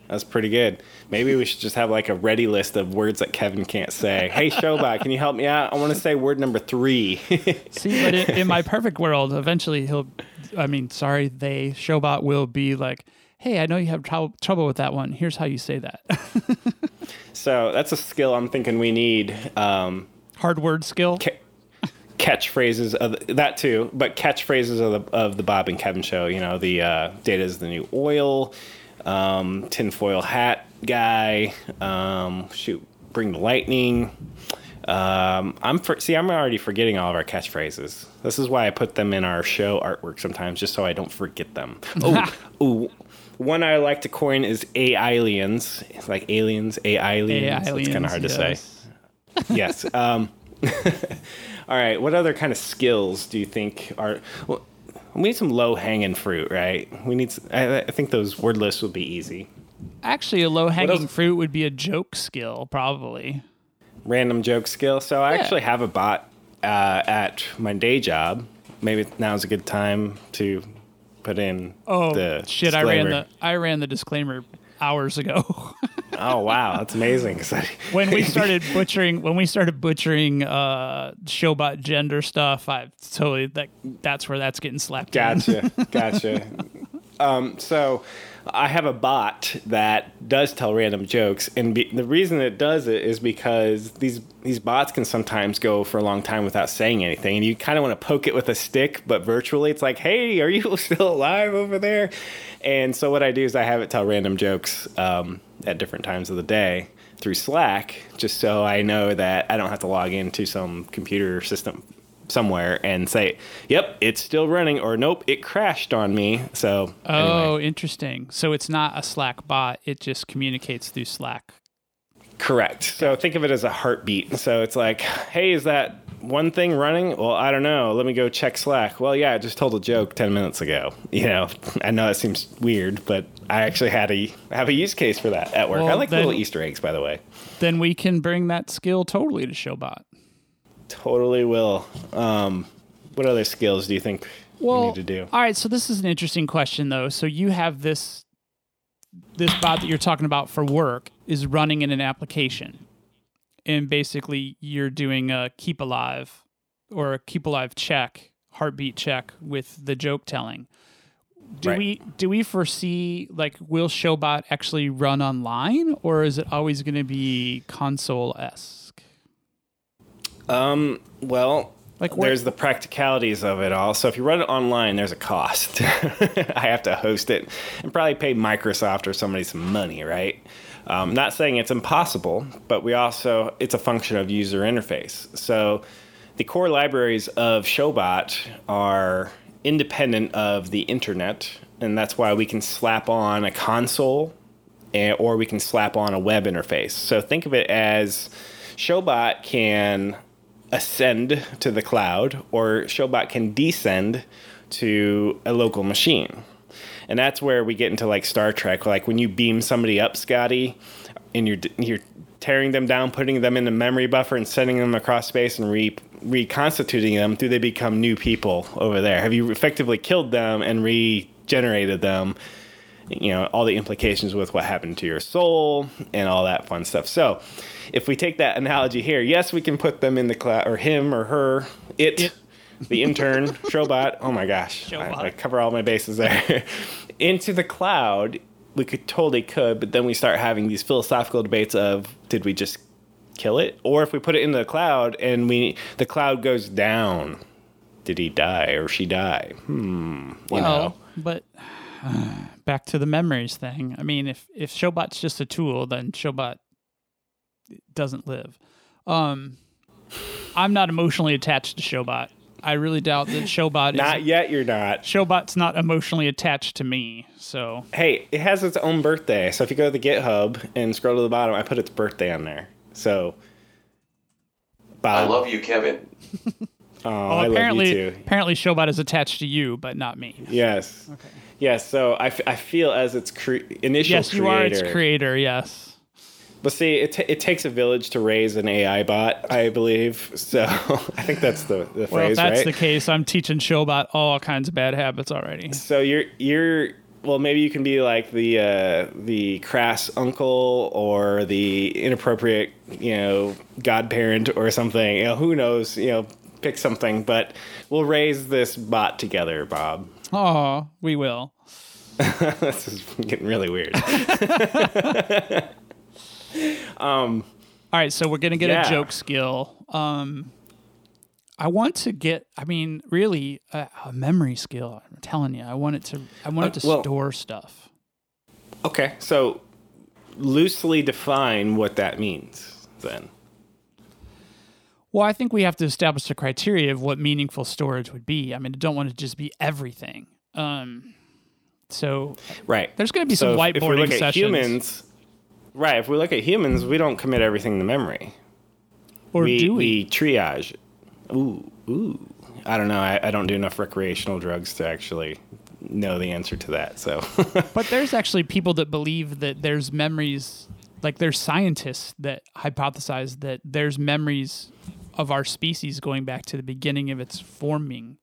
that was pretty good. Maybe we should just have like a ready list of words that Kevin can't say. Hey, Showbot, can you help me out? I want to say word number three. See, but in, in my perfect world, eventually he'll... I mean, sorry, they... Showbot will be like... Hey, I know you have trou- trouble with that one. Here's how you say that. So that's a skill I'm thinking we need. Um, Hard word skill? Ca- catchphrases, of the, that too, but catchphrases of the, of the Bob and Kevin show. You know, the uh, data is the new oil, um, tinfoil hat guy, um, shoot, bring the lightning. Um, I'm for, see, I'm already forgetting all of our catchphrases. This is why I put them in our show artwork sometimes, just so I don't forget them. Oh, ooh. One I like to coin is A-Aliens. It's like aliens, A-Aliens. It's kind of hard yes. to say. Yes. Um, all right. What other kind of skills do you think are... Well, We need some low-hanging fruit, right? We need. Some, I, I think those word lists would be easy. Actually, a low-hanging fruit would be a joke skill, probably. Random joke skill. So I yeah. actually have a bot uh, at my day job. Maybe now's a good time to put in. Oh the shit! Disclaimer. I ran the I ran the disclaimer hours ago. Oh wow, that's amazing! I, when we started butchering, when we started butchering uh, Showbot gender stuff, I totally that that's where that's getting slapped. Gotcha, in. gotcha. Um, so I have a bot that does tell random jokes, and be, the reason it does it is because these these bots can sometimes go for a long time without saying anything, and you kind of want to poke it with a stick, but virtually it's like, hey, are you still alive over there? And so what I do is I have it tell random jokes um, at different times of the day through Slack, just so I know that I don't have to log into some computer system somewhere and say, yep, it's still running, or nope, it crashed on me. So oh anyway. Interesting. So it's not a Slack bot, it just communicates through Slack. Correct. So think of it as a heartbeat. So it's like, hey, is that one thing running? Well, I don't know, let me go check Slack. Well, yeah, I just told a joke ten minutes ago, you know. I know that seems weird, but I actually had a have a use case for that at work. Well, I like then, little Easter eggs, by the way. Then we can bring that skill totally to Showbot. Totally will. Um, what other skills do you think well, we need to do? All right, so this is an interesting question, though. So you have this this bot that you're talking about for work is running in an application, and basically you're doing a keep alive or a keep alive check, heartbeat check with the joke telling. Do right. we do we foresee, like, will Showbot actually run online, or is it always going to be console-esque? Um, well, like there's the practicalities of it all. So if you run it online, there's a cost. I have to host it and probably pay Microsoft or somebody some money, right? Um, not saying it's impossible, but we also, it's a function of user interface. So the core libraries of Showbot are independent of the internet, and that's why we can slap on a console and, or we can slap on a web interface. So think of it as Showbot can ascend to the cloud, or Showbot can descend to a local machine. And that's where we get into, like, Star Trek, like when you beam somebody up, Scotty, and you're you're tearing them down, putting them in a memory buffer and sending them across space and re, reconstituting them through they become new people over there. Have you effectively killed them and regenerated them? You know, all the implications with what happened to your soul and all that fun stuff. So if we take that analogy here, yes, we can put them in the cloud, or him or her, it, it. the intern, Showbot. Oh my gosh, I, I cover all my bases there. Into the cloud, we could totally could, but then we start having these philosophical debates of, did we just kill it? Or if we put it into the cloud and we the cloud goes down, did he die or she die? Hmm. Well, know. but... Uh, back to the memories thing. I mean, if, if Showbot's just a tool, then Showbot doesn't live. Um, I'm not emotionally attached to Showbot. I really doubt that Showbot is... Not yet, you're not. Showbot's not emotionally attached to me, so... Hey, it has its own birthday. So if you go to the GitHub and scroll to the bottom, I put its birthday on there. So... Bob. I love you, Kevin. Oh, well, I apparently, love you too. Apparently Showbot is attached to you, but not me. Yes. Okay. Yes, so I, f- I feel as its cre- initial yes, creator. Yes, you are its creator, yes. But see, it t- it takes a village to raise an A I bot, I believe. So I think that's the, the well, phrase, right? If that's right? the case, I'm teaching Showbot all kinds of bad habits already. So you're... you're well, maybe you can be like the uh, the crass uncle or the inappropriate, you know, godparent or something. You know, who knows? You know, pick something. But we'll raise this bot together, Bob. Oh, we will. This is getting really weird. um, All right, so we're going to get yeah. a joke skill. Um, I want to get, I mean, really, a, a memory skill. I'm telling you, I want it to, I want uh, it to well, store stuff. Okay, so loosely define what that means then. Well, I think we have to establish the criteria of what meaningful storage would be. I mean, I don't want to just be everything. Um, so right. there's going to be so some whiteboarding if we look sessions. At humans, right, if we look at humans, we don't commit everything to memory. Or we, do we? We triage. Ooh, ooh. I don't know. I, I don't do enough recreational drugs to actually know the answer to that. So, but there's actually people that believe that there's memories, like there's scientists that hypothesize that there's memories of our species going back to the beginning of its forming,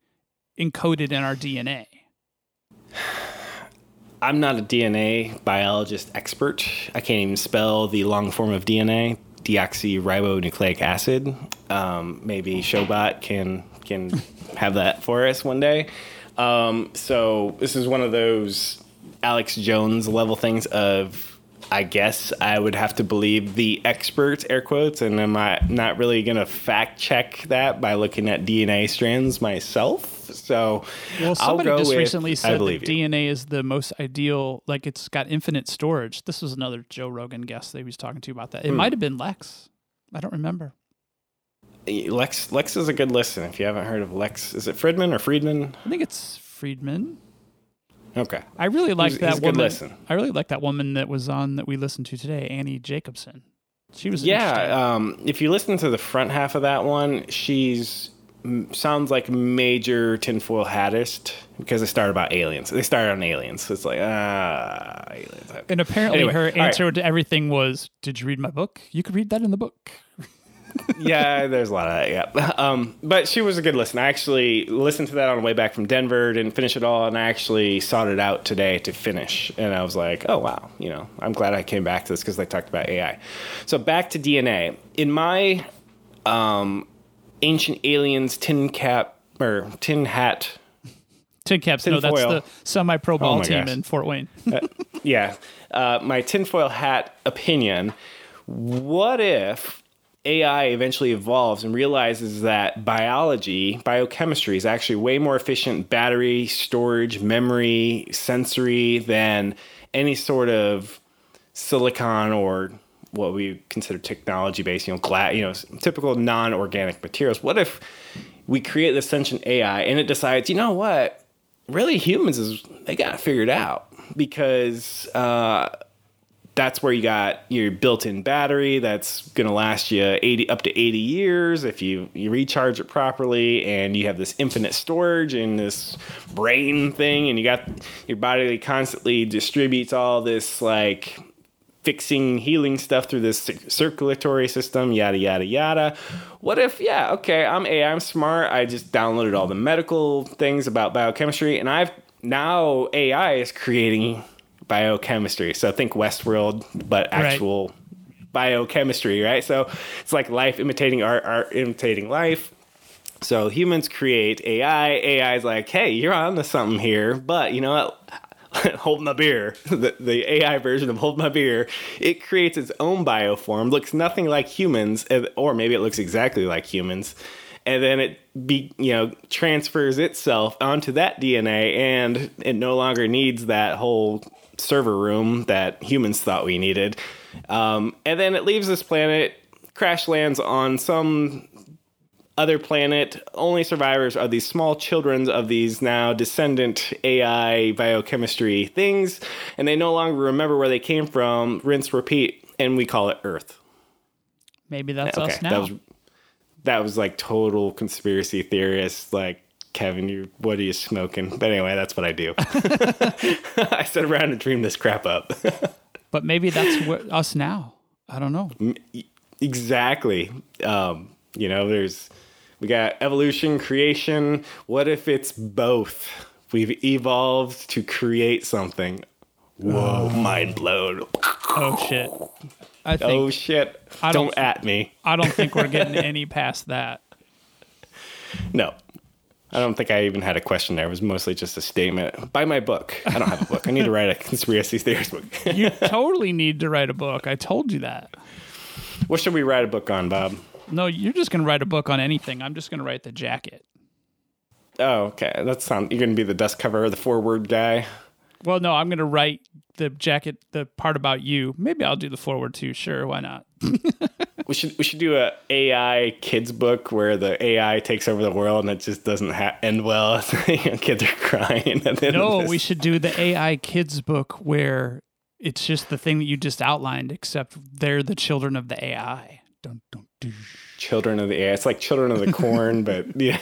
encoded in our D N A. I'm not a D N A biologist expert. I can't even spell the long form of D N A, deoxyribonucleic acid. Um, maybe Showbot can can have that for us one day. Um, so this is one of those Alex Jones level things of, I guess I would have to believe the experts, air quotes, and am I not really going to fact check that by looking at D N A strands myself? So well, somebody I'll go just with, recently said that D N A is the most ideal, like it's got infinite storage. This was another Joe Rogan guest that he was talking to about that. It mm. might have been Lex. I don't remember. Lex Lex is a good listen if you haven't heard of Lex. Is it Friedman or Friedman? I think it's Friedman. Okay. I really like that he's woman. Good listen. I really like that woman that was on that we listened to today, Annie Jacobsen. She was yeah. Um, if you listen to the front half of that one, she's sounds like major tinfoil hattist because they start about aliens. They start on aliens. So it's like, ah, aliens. And apparently anyway, her answer right. to everything was, did you read my book? You could read that in the book. Yeah, there's a lot of that, yeah. Um, but she was a good listen. I actually listened to that on the way back from Denver, didn't finish it all, and I actually sought it out today to finish. And I was like, oh, wow, you know, I'm glad I came back to this because they talked about A I. So back to D N A. In my um, Ancient Aliens tin cap, or tin hat. Tin caps, tin no, foil. That's the semi-pro ball oh team gosh. in Fort Wayne. uh, yeah, uh, my tinfoil hat opinion. What if A I eventually evolves and realizes that biology, biochemistry is actually way more efficient battery, storage, memory, sensory than any sort of silicon or what we consider technology-based, you know, gla- you know, typical non-organic materials. What if we create this sentient A I and it decides, you know what, really humans, is they got it figured out because... Uh, That's where you got your built-in battery that's going to last you eighty, up to eighty years if you, you recharge it properly, and you have this infinite storage and this brain thing, and you got your body that constantly distributes all this like fixing, healing stuff through this circulatory system, yada, yada, yada. What if, yeah, okay, I'm A I, I'm smart. I just downloaded all the medical things about biochemistry, and I've now A I is creating... biochemistry. So think Westworld, but actual right. biochemistry, right? So it's like life imitating art, art imitating life. So humans create A I. A I is like, hey, you're on to something here, but you know what? Hold my beer. The, the A I version of Hold My Beer. It creates its own bioform, looks nothing like humans, or maybe it looks exactly like humans. And then it be, you know, transfers itself onto that D N A, and it no longer needs that whole server room that humans thought we needed. Um, and then it leaves this planet, crash lands on some other planet. Only survivors are these small children of these now descendant A I biochemistry things. And they no longer remember where they came from. Rinse, repeat. And we call it Earth. Maybe that's okay, us now. That was, that was like total conspiracy theorist, like, Kevin, you what are you smoking? But anyway, that's what I do. I sit around and dream this crap up. But maybe that's what, us now. I don't know. Exactly. Um, you know, there's we got evolution, creation. What if it's both? We've evolved to create something. Whoa, oh. Mind blown. Oh, shit. I think, oh, shit. I don't, don't at me. I don't think we're getting any past that. No. I don't think I even had a question there. It was mostly just a statement. Buy my book. I don't have a book. I need to write a conspiracy theorist book. You totally need to write a book. I told you that. What should we write a book on, Bob? No, you're just going to write a book on anything. I'm just going to write the jacket. Oh, okay. That sounds. You're going to be the dust cover or the forward guy? Well, no, I'm going to write the jacket, the part about you. Maybe I'll do the forward too. Sure, why not? We should we should do a AI kids book where the A I takes over the world and it just doesn't ha- end well. You know, kids are crying. At the no, we should do the A I kids book where it's just the thing that you just outlined, except they're the children of the A I. Dun, dun, dun. Children of the A I. It's like Children of the Corn, but yeah.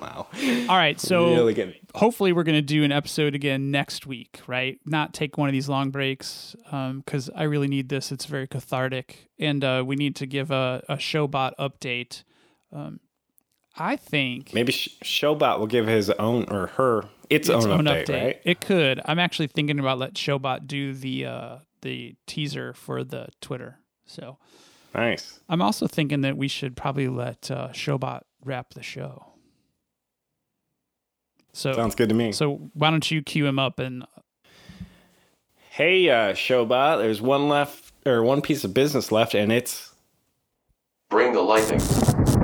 Wow. All right. So really hopefully we're going to do an episode again next week, right? Not take one of these long breaks because um, I really need this. It's very cathartic. And uh, we need to give a, a Showbot update. Um, I think... Maybe Sh- Showbot will give his own or her its, its own, own update, update, right? It could. I'm actually thinking about let Showbot do the uh, the teaser for the Twitter. So nice. I'm also thinking that we should probably let uh, Showbot wrap the show. So, sounds good to me. So why don't you cue him up and... Hey, uh, Showbot, there's one left, or one piece of business left, and it's... Bring the lightning.